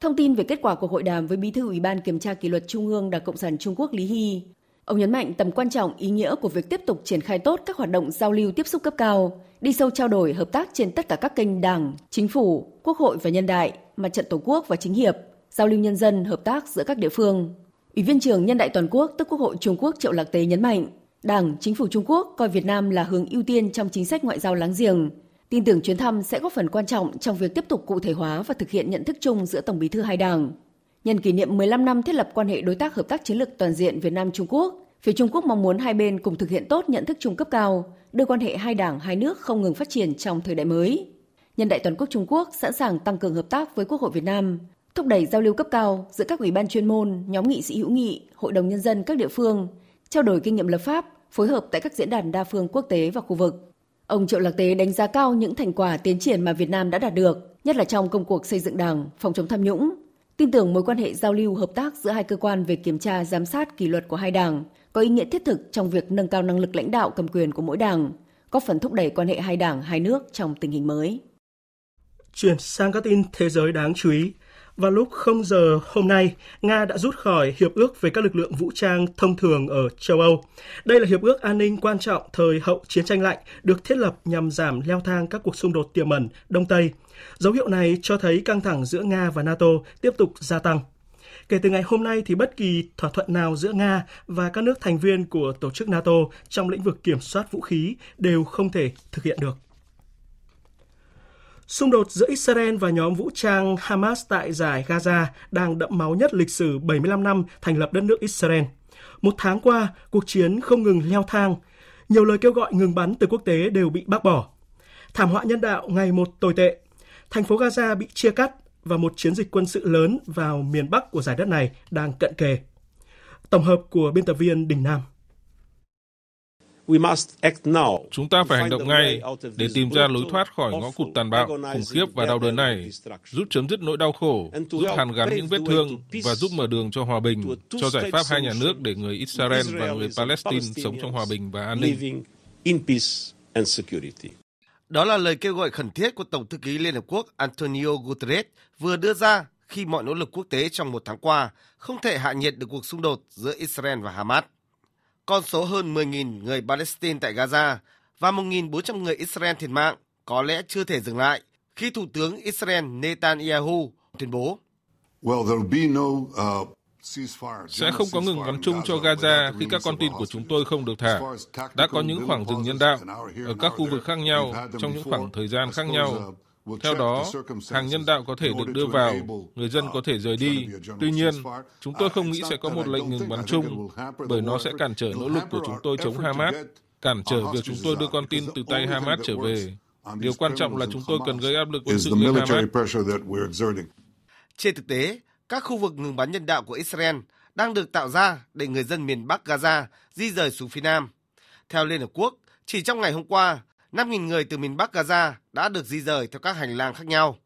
Thông tin về kết quả cuộc hội đàm với Bí thư Ủy ban Kiểm tra Kỷ luật Trung ương Đảng Cộng sản Trung Quốc Lý Hi, ông nhấn mạnh tầm quan trọng, ý nghĩa của việc tiếp tục triển khai tốt các hoạt động giao lưu tiếp xúc cấp cao, đi sâu trao đổi, hợp tác trên tất cả các kênh Đảng, Chính phủ, Quốc hội và Nhân đại, Mặt trận Tổ quốc và Chính hiệp, giao lưu nhân dân, hợp tác giữa các địa phương. Ủy viên trưởng Nhân đại Toàn quốc tức Quốc hội Trung Quốc Triệu Lạc Tế nhấn mạnh, Đảng, Chính phủ Trung Quốc coi Việt Nam là hướng ưu tiên trong chính sách ngoại giao láng giềng. Tin tưởng chuyến thăm sẽ góp phần quan trọng trong việc tiếp tục cụ thể hóa và thực hiện nhận thức chung giữa Tổng Bí thư hai Đảng. Nhân kỷ niệm mười lăm năm thiết lập quan hệ đối tác hợp tác chiến lược toàn diện Việt Nam Trung Quốc, phía Trung Quốc mong muốn hai bên cùng thực hiện tốt nhận thức chung cấp cao, đưa quan hệ hai Đảng hai nước không ngừng phát triển trong thời đại mới. Nhân đại Toàn quốc Trung Quốc sẵn sàng tăng cường hợp tác với Quốc hội Việt Nam, thúc đẩy giao lưu cấp cao giữa các ủy ban chuyên môn, nhóm nghị sĩ hữu nghị, hội đồng nhân dân các địa phương, trao đổi kinh nghiệm lập pháp, phối hợp tại các diễn đàn đa phương quốc tế và khu vực. Ông Triệu Lạc Tế đánh giá cao những thành quả tiến triển mà Việt Nam đã đạt được, nhất là trong công cuộc xây dựng Đảng, phòng chống tham nhũng. Tin tưởng mối quan hệ giao lưu hợp tác giữa hai cơ quan về kiểm tra, giám sát, kỷ luật của hai Đảng có ý nghĩa thiết thực trong việc nâng cao năng lực lãnh đạo cầm quyền của mỗi Đảng, góp phần thúc đẩy quan hệ hai Đảng hai nước trong tình hình mới. Chuyển sang các tin thế giới đáng chú ý. Vào lúc không giờ hôm nay, Nga đã rút khỏi Hiệp ước về các lực lượng vũ trang thông thường ở châu Âu. Đây là hiệp ước an ninh quan trọng thời hậu chiến tranh lạnh được thiết lập nhằm giảm leo thang các cuộc xung đột tiềm ẩn Đông Tây. Dấu hiệu này cho thấy căng thẳng giữa Nga và NATO tiếp tục gia tăng. Kể từ ngày hôm nay thì bất kỳ thỏa thuận nào giữa Nga và các nước thành viên của tổ chức NATO trong lĩnh vực kiểm soát vũ khí đều không thể thực hiện được. Xung đột giữa Israel và nhóm vũ trang Hamas tại dải Gaza đang đẫm máu nhất lịch sử bảy mươi lăm năm thành lập đất nước Israel. Một tháng qua, cuộc chiến không ngừng leo thang. Nhiều lời kêu gọi ngừng bắn từ quốc tế đều bị bác bỏ. Thảm họa nhân đạo ngày một tồi tệ. Thành phố Gaza bị chia cắt và một chiến dịch quân sự lớn vào miền Bắc của dải đất này đang cận kề. Tổng hợp của biên tập viên Đình Nam. We must act now. Chúng ta phải hành động ngay để tìm ra lối thoát khỏi ngõ cụt tàn bạo, khủng khiếp và đau đớn này, giúp chấm dứt nỗi đau khổ, giúp hàn gắn những vết thương và giúp mở đường cho hòa bình, cho giải pháp hai nhà nước để người Israel và người Palestine sống trong hòa bình và an ninh. Đó là lời kêu gọi khẩn thiết của Tổng thư ký Liên Hợp Quốc Antonio Guterres vừa đưa ra khi mọi nỗ lực quốc tế trong một tháng qua không thể hạ nhiệt được cuộc xung đột giữa Israel và Hamas. Con số hơn mười nghìn người Palestine tại Gaza và một nghìn bốn trăm người Israel thiệt mạng có lẽ chưa thể dừng lại khi Thủ tướng Israel Netanyahu tuyên bố sẽ không có ngừng bắn chung cho Gaza khi các con tin của chúng tôi không được thả. Đã có những khoảng dừng nhân đạo ở các khu vực khác nhau trong những khoảng thời gian khác nhau. Theo đó, hàng nhân đạo có thể được đưa vào, người dân có thể rời đi. Tuy nhiên, chúng tôi không nghĩ sẽ có một lệnh ngừng bắn chung, bởi nó sẽ cản trở nỗ lực của chúng tôi chống Hamas, cản trở việc chúng tôi đưa con tin từ tay Hamas trở về. Điều quan trọng là chúng tôi cần gây áp lực quân sự lên Hamas. Trên thực tế, các khu vực ngừng bắn nhân đạo của Israel đang được tạo ra để người dân miền Bắc Gaza di rời xuống phía Nam. Theo Liên Hợp Quốc, chỉ trong ngày hôm qua, năm nghìn người từ miền Bắc Gaza đã được di dời theo các hành lang khác nhau.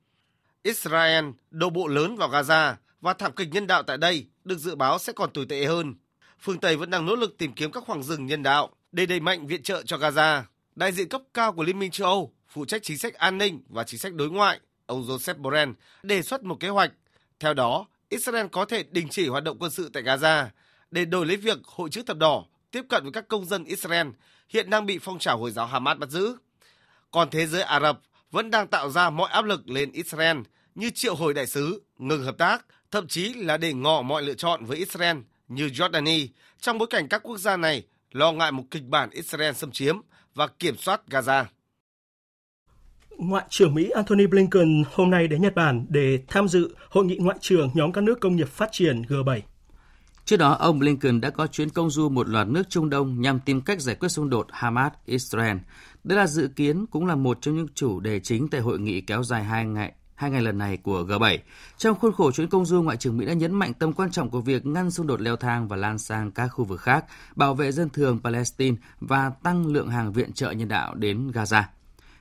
Israel đổ bộ lớn vào Gaza và thảm kịch nhân đạo tại đây được dự báo sẽ còn tồi tệ hơn. Phương Tây vẫn đang nỗ lực tìm kiếm các khoảng dừng nhân đạo để đẩy mạnh viện trợ cho Gaza. Đại diện cấp cao của Liên minh châu Âu phụ trách chính sách an ninh và chính sách đối ngoại, ông Joseph Borrell đề xuất một kế hoạch. Theo đó, Israel có thể đình chỉ hoạt động quân sự tại Gaza, để đổi lấy việc Hội chữ thập đỏ tiếp cận với các công dân Israel hiện đang bị phong trào Hồi giáo Hamas bắt giữ. Còn thế giới Ả Rập vẫn đang tạo ra mọi áp lực lên Israel như triệu hồi đại sứ, ngừng hợp tác, thậm chí là để ngỏ mọi lựa chọn với Israel như Jordani trong bối cảnh các quốc gia này lo ngại một kịch bản Israel xâm chiếm và kiểm soát Gaza. Ngoại trưởng Mỹ Antony Blinken hôm nay đến Nhật Bản để tham dự Hội nghị Ngoại trưởng nhóm các nước công nghiệp phát triển G bảy. Trước đó, ông Blinken đã có chuyến công du một loạt nước Trung Đông nhằm tìm cách giải quyết xung đột Hamas-Israel. Đây là dự kiến cũng là một trong những chủ đề chính tại hội nghị kéo dài hai ngày. Hai ngày lần này của G bảy, trong khuôn khổ chuyến công du, Ngoại trưởng Mỹ đã nhấn mạnh tầm quan trọng của việc ngăn xung đột leo thang và lan sang các khu vực khác, bảo vệ dân thường Palestine và tăng lượng hàng viện trợ nhân đạo đến Gaza.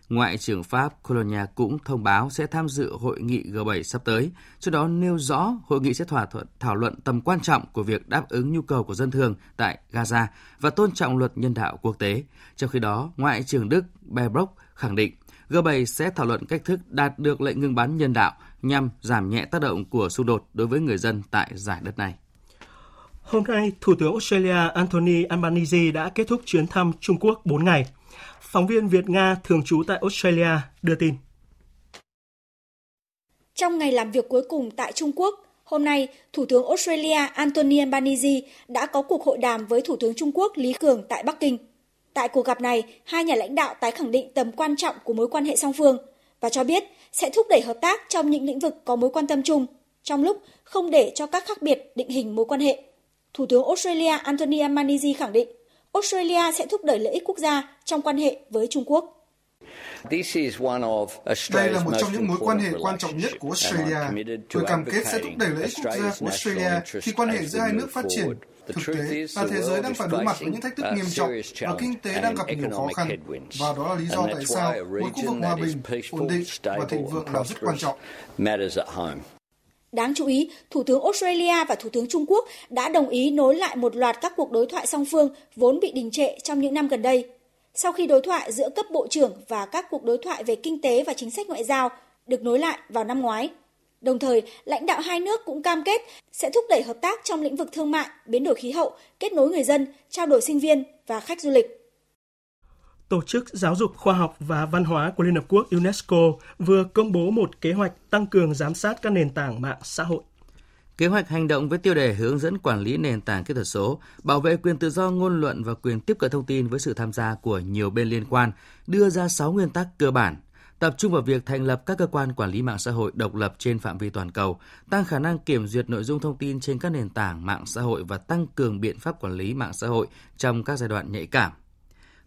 Ngoại trưởng Pháp Colonia cũng thông báo sẽ tham dự hội nghị G bảy sắp tới, trong đó nêu rõ hội nghị sẽ thỏa thuận thảo luận tầm quan trọng của việc đáp ứng nhu cầu của dân thường tại Gaza và tôn trọng luật nhân đạo quốc tế. Trong khi đó, Ngoại trưởng Đức Baerbock khẳng định G bảy sẽ thảo luận cách thức đạt được lệnh ngừng bắn nhân đạo nhằm giảm nhẹ tác động của xung đột đối với người dân tại giải đất này. Hôm nay, Thủ tướng Australia Anthony Albanese đã kết thúc chuyến thăm Trung Quốc bốn ngày. Phóng viên Việt-Nga thường trú tại Australia đưa tin. Trong ngày làm việc cuối cùng tại Trung Quốc, hôm nay, Thủ tướng Australia Anthony Albanese đã có cuộc hội đàm với Thủ tướng Trung Quốc Lý Cường tại Bắc Kinh. Tại cuộc gặp này, hai nhà lãnh đạo tái khẳng định tầm quan trọng của mối quan hệ song phương và cho biết sẽ thúc đẩy hợp tác trong những lĩnh vực có mối quan tâm chung, trong lúc không để cho các khác biệt định hình mối quan hệ. Thủ tướng Australia Anthony Albanese khẳng định Australia sẽ thúc đẩy lợi ích quốc gia trong quan hệ với Trung Quốc. Đây là một trong những mối quan hệ quan trọng nhất của Australia. Tôi cam kết sẽ thúc đẩy lợi ích quốc gia của Australia khi quan hệ giữa hai nước phát triển. Thực tế là thế giới đang phải đối mặt với những thách thức nghiêm trọng và kinh tế đang gặp nhiều khó khăn. Và đó là lý do tại sao một khu vực hòa bình, ổn định và thịnh vượng là rất quan trọng. Đáng chú ý, Thủ tướng Australia và Thủ tướng Trung Quốc đã đồng ý nối lại một loạt các cuộc đối thoại song phương vốn bị đình trệ trong những năm gần đây. Sau khi đối thoại giữa cấp bộ trưởng và các cuộc đối thoại về kinh tế và chính sách ngoại giao được nối lại vào năm ngoái. Đồng thời, lãnh đạo hai nước cũng cam kết sẽ thúc đẩy hợp tác trong lĩnh vực thương mại, biến đổi khí hậu, kết nối người dân, trao đổi sinh viên và khách du lịch. Tổ chức Giáo dục Khoa học và Văn hóa của Liên Hợp Quốc UNESCO vừa công bố một kế hoạch tăng cường giám sát các nền tảng mạng xã hội. Kế hoạch hành động với tiêu đề hướng dẫn quản lý nền tảng kỹ thuật số, bảo vệ quyền tự do ngôn luận và quyền tiếp cận thông tin với sự tham gia của nhiều bên liên quan, đưa ra sáu nguyên tắc cơ bản, tập trung vào việc thành lập các cơ quan quản lý mạng xã hội độc lập trên phạm vi toàn cầu, tăng khả năng kiểm duyệt nội dung thông tin trên các nền tảng mạng xã hội và tăng cường biện pháp quản lý mạng xã hội trong các giai đoạn nhạy cảm.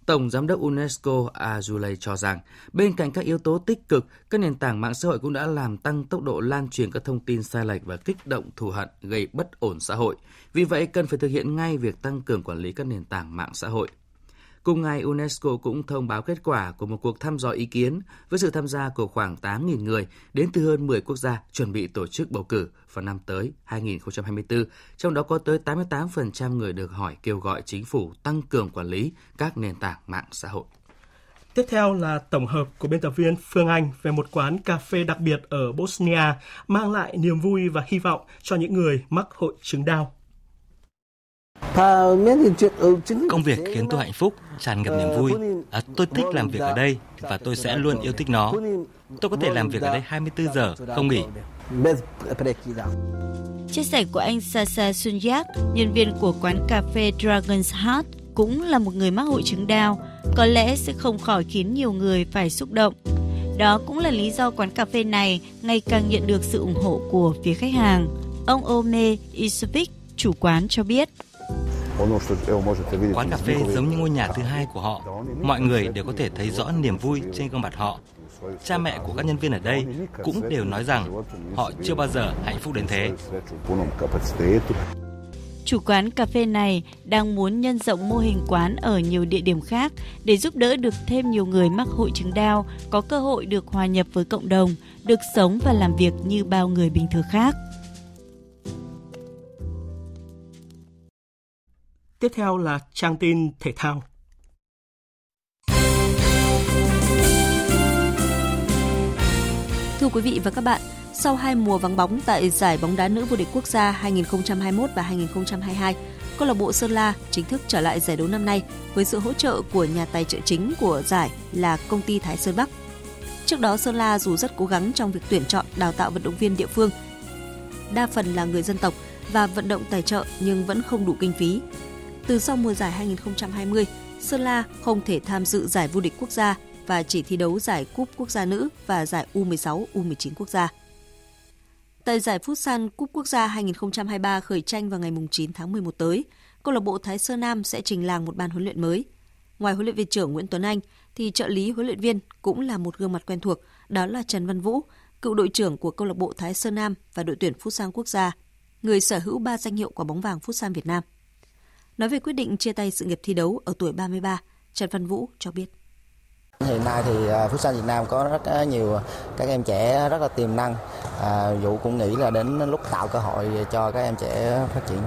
Tổng Giám đốc UNESCO Azulay cho rằng, bên cạnh các yếu tố tích cực, các nền tảng mạng xã hội cũng đã làm tăng tốc độ lan truyền các thông tin sai lệch và kích động thù hận gây bất ổn xã hội. Vì vậy, cần phải thực hiện ngay việc tăng cường quản lý các nền tảng mạng xã hội. Cùng ngày, UNESCO cũng thông báo kết quả của một cuộc thăm dò ý kiến với sự tham gia của khoảng tám nghìn người đến từ hơn mười quốc gia chuẩn bị tổ chức bầu cử vào năm tới hai không hai tư, trong đó có tới tám mươi tám phần trăm người được hỏi kêu gọi chính phủ tăng cường quản lý các nền tảng mạng xã hội. Tiếp theo là tổng hợp của biên tập viên Phương Anh về một quán cà phê đặc biệt ở Bosnia mang lại niềm vui và hy vọng cho những người mắc hội chứng đau. Công việc khiến tôi hạnh phúc, tràn ngập niềm vui. À, tôi thích làm việc ở đây và tôi sẽ luôn yêu thích nó. Tôi có thể làm việc ở đây hai mươi tư giờ, không nghỉ. Chia sẻ của anh Sasa Sunyak, nhân viên của quán cà phê Dragon's Heart, cũng là một người mắc hội chứng Down, có lẽ sẽ không khỏi khiến nhiều người phải xúc động. Đó cũng là lý do quán cà phê này ngày càng nhận được sự ủng hộ của phía khách hàng. Ông Ome Isupic, chủ quán cho biết. Quán cà phê giống như ngôi nhà thứ hai của họ. Mọi người đều có thể thấy rõ niềm vui trên gương mặt họ. Cha mẹ của các nhân viên ở đây cũng đều nói rằng họ chưa bao giờ hạnh phúc đến thế. Chủ quán cà phê này đang muốn nhân rộng mô hình quán ở nhiều địa điểm khác để giúp đỡ được thêm nhiều người mắc hội chứng Down có cơ hội được hòa nhập với cộng đồng, được sống và làm việc như bao người bình thường khác. Tiếp theo là trang tin thể thao. Thưa quý vị và các bạn, sau hai mùa vắng bóng tại giải bóng đá nữ vô địch quốc gia hai nghìn không trăm hai mươi mốt và hai nghìn không trăm hai mươi hai, câu lạc bộ Sơn La chính thức trở lại giải đấu năm nay với sự hỗ trợ của nhà tài trợ chính của giải là công ty Thái Sơn Bắc. Trước đó, Sơn La dù rất cố gắng trong việc tuyển chọn đào tạo vận động viên địa phương, đa phần là người dân tộc và vận động tài trợ nhưng vẫn không đủ kinh phí. Từ sau mùa giải hai không hai không, Sơn La không thể tham dự giải vô địch quốc gia và chỉ thi đấu giải cúp quốc gia nữ và giải U mười sáu, U mười chín quốc gia. Tại giải Futsal Cúp Quốc gia hai không hai ba khởi tranh vào ngày chín tháng mười một tới, câu lạc bộ Thái Sơn Nam sẽ trình làng một ban huấn luyện mới. Ngoài huấn luyện viên trưởng Nguyễn Tuấn Anh, thì trợ lý huấn luyện viên cũng là một gương mặt quen thuộc, đó là Trần Văn Vũ, cựu đội trưởng của câu lạc bộ Thái Sơn Nam và đội tuyển Futsal Quốc gia, người sở hữu ba danh hiệu quả bóng vàng Futsal Việt Nam. Nói về quyết định chia tay sự nghiệp thi đấu ở tuổi ba mươi ba, Trần Văn Vũ cho biết. Hiện nay thì Futsal Việt Nam có rất nhiều các em trẻ rất là tiềm năng. À, Vũ cũng nghĩ là đến lúc tạo cơ hội cho các em trẻ phát triển.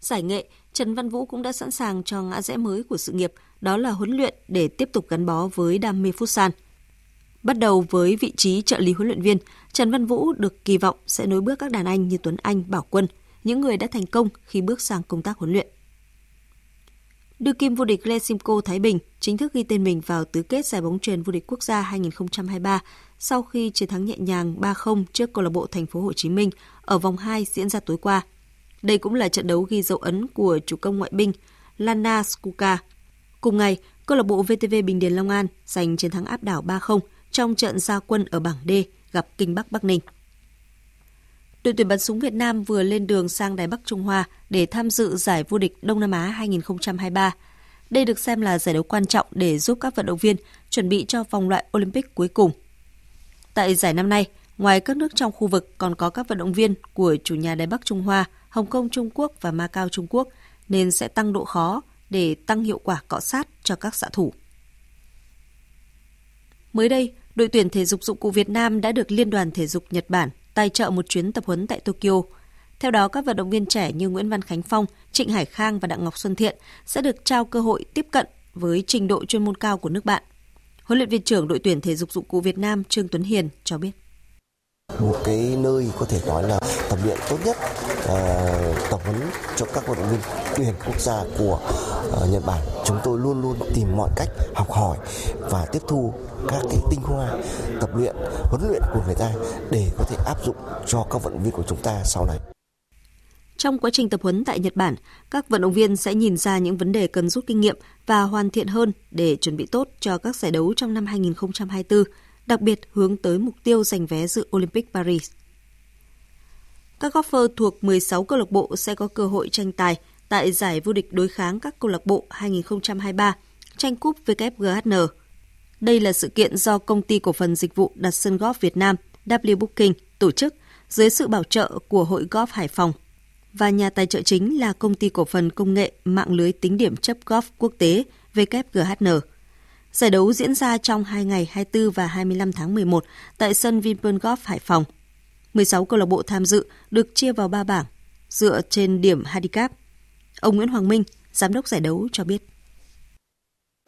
Giải nghệ, Trần Văn Vũ cũng đã sẵn sàng cho ngã rẽ mới của sự nghiệp, đó là huấn luyện để tiếp tục gắn bó với đam mê Futsal. Bắt đầu với vị trí trợ lý huấn luyện viên, Trần Văn Vũ được kỳ vọng sẽ nối bước các đàn anh như Tuấn Anh, Bảo Quân, những người đã thành công khi bước sang công tác huấn luyện. Đương kim vô địch Lê Simcoe Thái Bình chính thức ghi tên mình vào tứ kết giải bóng chuyền vô địch quốc gia hai không hai ba sau khi chiến thắng nhẹ nhàng ba không trước câu lạc bộ Thành phố Hồ Chí Minh ở vòng hai diễn ra tối qua. Đây cũng là trận đấu ghi dấu ấn của chủ công ngoại binh Lana Skuka. Cùng ngày, câu lạc bộ vê tê vê Bình Điền Long An giành chiến thắng áp đảo ba không trong trận ra quân ở bảng D gặp Kinh Bắc Bắc Ninh. Đội tuyển bắn súng Việt Nam vừa lên đường sang Đài Bắc Trung Hoa để tham dự giải vô địch Đông Nam Á hai không hai ba. Đây được xem là giải đấu quan trọng để giúp các vận động viên chuẩn bị cho vòng loại Olympic cuối cùng. Tại giải năm nay, ngoài các nước trong khu vực còn có các vận động viên của chủ nhà Đài Bắc Trung Hoa, Hồng Kông Trung Quốc và Macau Trung Quốc nên sẽ tăng độ khó để tăng hiệu quả cọ sát cho các xạ thủ. Mới đây, đội tuyển thể dục dụng cụ Việt Nam đã được Liên đoàn Thể dục Nhật Bản tài trợ một chuyến tập huấn tại Tokyo. Theo đó, các vận động viên trẻ như Nguyễn Văn Khánh Phong, Trịnh Hải Khang và Đặng Ngọc Xuân Thiện sẽ được trao cơ hội tiếp cận với trình độ chuyên môn cao của nước bạn. Huấn luyện viên trưởng đội tuyển thể dục dụng cụ Việt Nam Trương Tuấn Hiền cho biết. Một cái nơi có thể nói là tập luyện tốt nhất, uh, tập huấn cho các vận động viên tuyển quốc gia của uh, Nhật Bản. Chúng tôi luôn luôn tìm mọi cách học hỏi và tiếp thu các cái tinh hoa tập luyện, huấn luyện của người ta để có thể áp dụng cho các vận động viên của chúng ta sau này. Trong quá trình tập huấn tại Nhật Bản, các vận động viên sẽ nhìn ra những vấn đề cần rút kinh nghiệm và hoàn thiện hơn để chuẩn bị tốt cho các giải đấu trong năm hai không hai tư, đặc biệt hướng tới mục tiêu giành vé dự Olympic Paris. Các golfer thuộc mười sáu câu lạc bộ sẽ có cơ hội tranh tài tại giải vô địch đối kháng các câu lạc bộ hai không hai ba, tranh cúp vê ca ép giê hát en. Đây là sự kiện do công ty cổ phần dịch vụ đặt sân golf Việt Nam W Booking tổ chức dưới sự bảo trợ của Hội Golf Hải Phòng và nhà tài trợ chính là công ty cổ phần công nghệ mạng lưới tính điểm chấp golf quốc tế vê ca ép giê hát en. Giải đấu diễn ra trong hai ngày hai mươi tư và hai mươi lăm tháng mười một tại sân Vinpearl Golf Hải Phòng. mười sáu câu lạc bộ tham dự được chia vào ba bảng dựa trên điểm handicap. Ông Nguyễn Hoàng Minh, giám đốc giải đấu cho biết.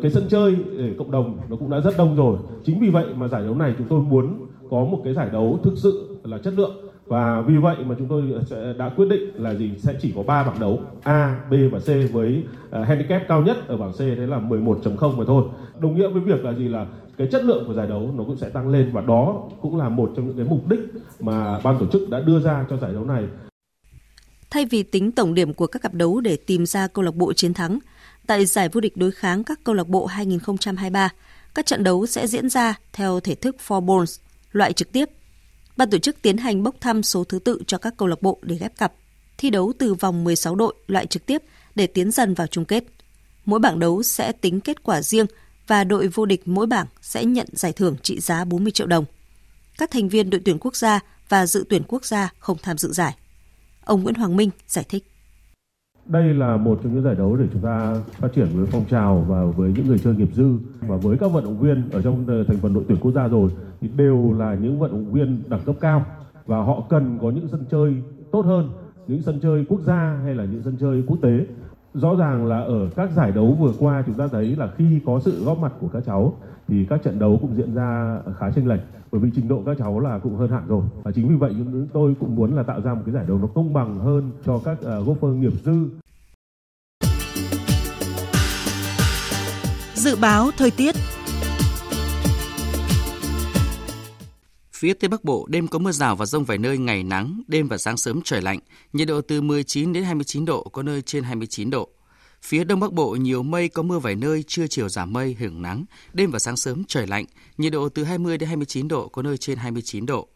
Cái sân chơi để cộng đồng nó cũng đã rất đông rồi. Chính vì vậy mà giải đấu này chúng tôi muốn có một cái giải đấu thực sự là chất lượng. Và vì vậy mà chúng tôi sẽ đã quyết định là gì sẽ chỉ có ba bảng đấu A, B và C với handicap cao nhất ở bảng C đấy là mười một chấm không mà thôi. Đồng nghĩa với việc là gì là cái chất lượng của giải đấu nó cũng sẽ tăng lên và đó cũng là một trong những cái mục đích mà ban tổ chức đã đưa ra cho giải đấu này. Thay vì tính tổng điểm của các cặp đấu để tìm ra câu lạc bộ chiến thắng, tại giải vô địch đối kháng các câu lạc bộ hai không hai ba, các trận đấu sẽ diễn ra theo thể thức four balls, loại trực tiếp. Ban tổ chức tiến hành bốc thăm số thứ tự cho các câu lạc bộ để ghép cặp, thi đấu từ vòng mười sáu đội loại trực tiếp để tiến dần vào chung kết. Mỗi bảng đấu sẽ tính kết quả riêng và đội vô địch mỗi bảng sẽ nhận giải thưởng trị giá bốn mươi triệu đồng. Các thành viên đội tuyển quốc gia và dự tuyển quốc gia không tham dự giải. Ông Nguyễn Hoàng Minh giải thích. Đây là một trong những giải đấu để chúng ta phát triển với phong trào và với những người chơi nghiệp dư và với các vận động viên ở trong thành phần đội tuyển quốc gia rồi thì đều là những vận động viên đẳng cấp cao và họ cần có những sân chơi tốt hơn, những sân chơi quốc gia hay là những sân chơi quốc tế. Rõ ràng là ở các giải đấu vừa qua chúng ta thấy là khi có sự góp mặt của các cháu thì các trận đấu cũng diễn ra khá chênh lệch bởi vì trình độ các cháu là cũng hơn hẳn rồi. Và chính vì vậy chúng tôi cũng muốn là tạo ra một cái giải đấu nó công bằng hơn cho các golfer nghiệp dư. Dự báo thời tiết. Phía Tây Bắc Bộ đêm có mưa rào và dông vài nơi, ngày nắng, đêm và sáng sớm trời lạnh, nhiệt độ từ mười chín đến hai mươi chín độ, có nơi trên hai mươi chín độ. Phía Đông Bắc Bộ nhiều mây, có mưa vài nơi, trưa chiều giảm mây, hưởng nắng, đêm và sáng sớm trời lạnh, nhiệt độ từ hai mươi đến hai mươi chín độ, có nơi trên hai mươi chín độ.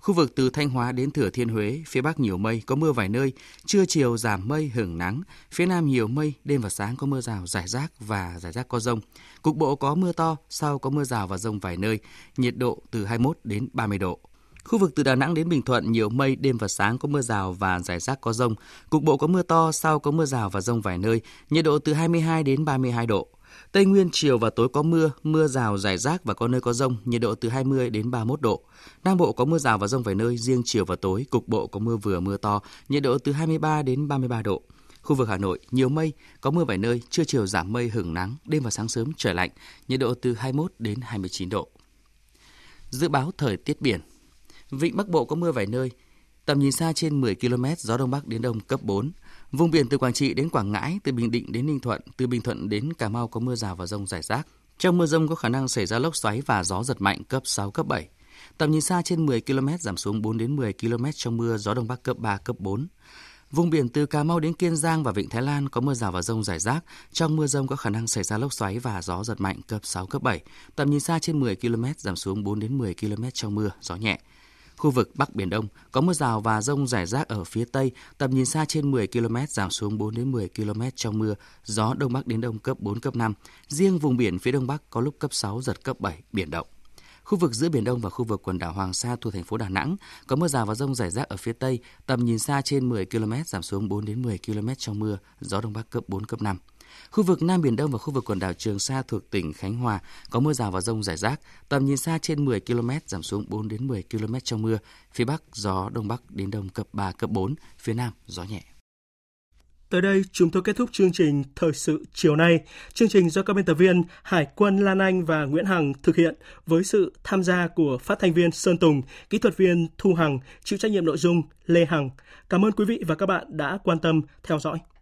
Khu vực từ Thanh Hóa đến Thừa Thiên Huế, phía Bắc nhiều mây, có mưa vài nơi, trưa chiều giảm mây, hưởng nắng, phía Nam nhiều mây, đêm và sáng có mưa rào, rải rác và rải rác có dông. Cục bộ có mưa to, sau có mưa rào và dông vài nơi, nhiệt độ từ hai mươi mốt đến ba mươi độ. Khu vực từ Đà Nẵng đến Bình Thuận nhiều mây, đêm và sáng có mưa rào và rải rác có dông. Cục bộ có mưa to, sau có mưa rào và dông vài nơi, nhiệt độ từ hai mươi hai đến ba mươi hai độ. Tây Nguyên chiều và tối có mưa, mưa rào rải rác và có nơi có dông, nhiệt độ từ hai mươi đến ba mươi mốt độ. Nam Bộ có mưa rào và dông vài nơi, riêng chiều và tối, cục bộ có mưa vừa mưa to, nhiệt độ từ hai mươi ba đến ba mươi ba độ. Khu vực Hà Nội nhiều mây, có mưa vài nơi, trưa chiều giảm mây hửng nắng, đêm và sáng sớm trời lạnh, nhiệt độ từ hai mươi mốt đến hai mươi chín độ. Dự báo thời tiết biển. Vịnh Bắc Bộ có mưa vài nơi, tầm nhìn xa trên mười ki lô mét, gió Đông Bắc đến Đông cấp bốn. Vùng biển từ Quảng Trị đến Quảng Ngãi, từ Bình Định đến Ninh Thuận, từ Bình Thuận đến Cà Mau có mưa rào và dông rải rác. Trong mưa dông có khả năng xảy ra lốc xoáy và gió giật mạnh cấp sáu, cấp bảy. Tầm nhìn xa trên mười ki lô mét, giảm xuống bốn đến mười ki lô mét trong mưa, gió Đông Bắc cấp ba, cấp bốn. Vùng biển từ Cà Mau đến Kiên Giang và Vịnh Thái Lan có mưa rào và dông rải rác. Trong mưa dông có khả năng xảy ra lốc xoáy và gió giật mạnh cấp sáu, cấp bảy. Tầm nhìn xa trên mười ki lô mét, giảm xuống bốn đến mười ki lô mét trong mưa, gió nhẹ. Khu vực Bắc Biển Đông có mưa rào và dông rải rác ở phía Tây, tầm nhìn xa trên mười ki lô mét, giảm xuống bốn đến mười ki lô mét trong mưa, gió Đông Bắc đến Đông cấp bốn, cấp năm. Riêng vùng biển phía Đông Bắc có lúc cấp sáu, giật cấp bảy, biển động. Khu vực giữa Biển Đông và khu vực quần đảo Hoàng Sa thuộc thành phố Đà Nẵng có mưa rào và dông rải rác ở phía Tây, tầm nhìn xa trên mười ki lô mét, giảm xuống bốn đến mười ki lô mét trong mưa, gió Đông Bắc cấp bốn, cấp năm. Khu vực Nam Biển Đông và khu vực quần đảo Trường Sa thuộc tỉnh Khánh Hòa có mưa rào và dông rải rác, tầm nhìn xa trên mười ki lô mét, giảm xuống bốn đến mười ki lô mét trong mưa. Phía Bắc gió Đông Bắc đến Đông cấp ba, cấp bốn, phía Nam gió nhẹ. Tới đây chúng tôi kết thúc chương trình Thời sự chiều nay. Chương trình do các biên tập viên Hải Quân Lan Anh và Nguyễn Hằng thực hiện với sự tham gia của phát thanh viên Sơn Tùng, kỹ thuật viên Thu Hằng, chịu trách nhiệm nội dung Lê Hằng. Cảm ơn quý vị và các bạn đã quan tâm theo dõi.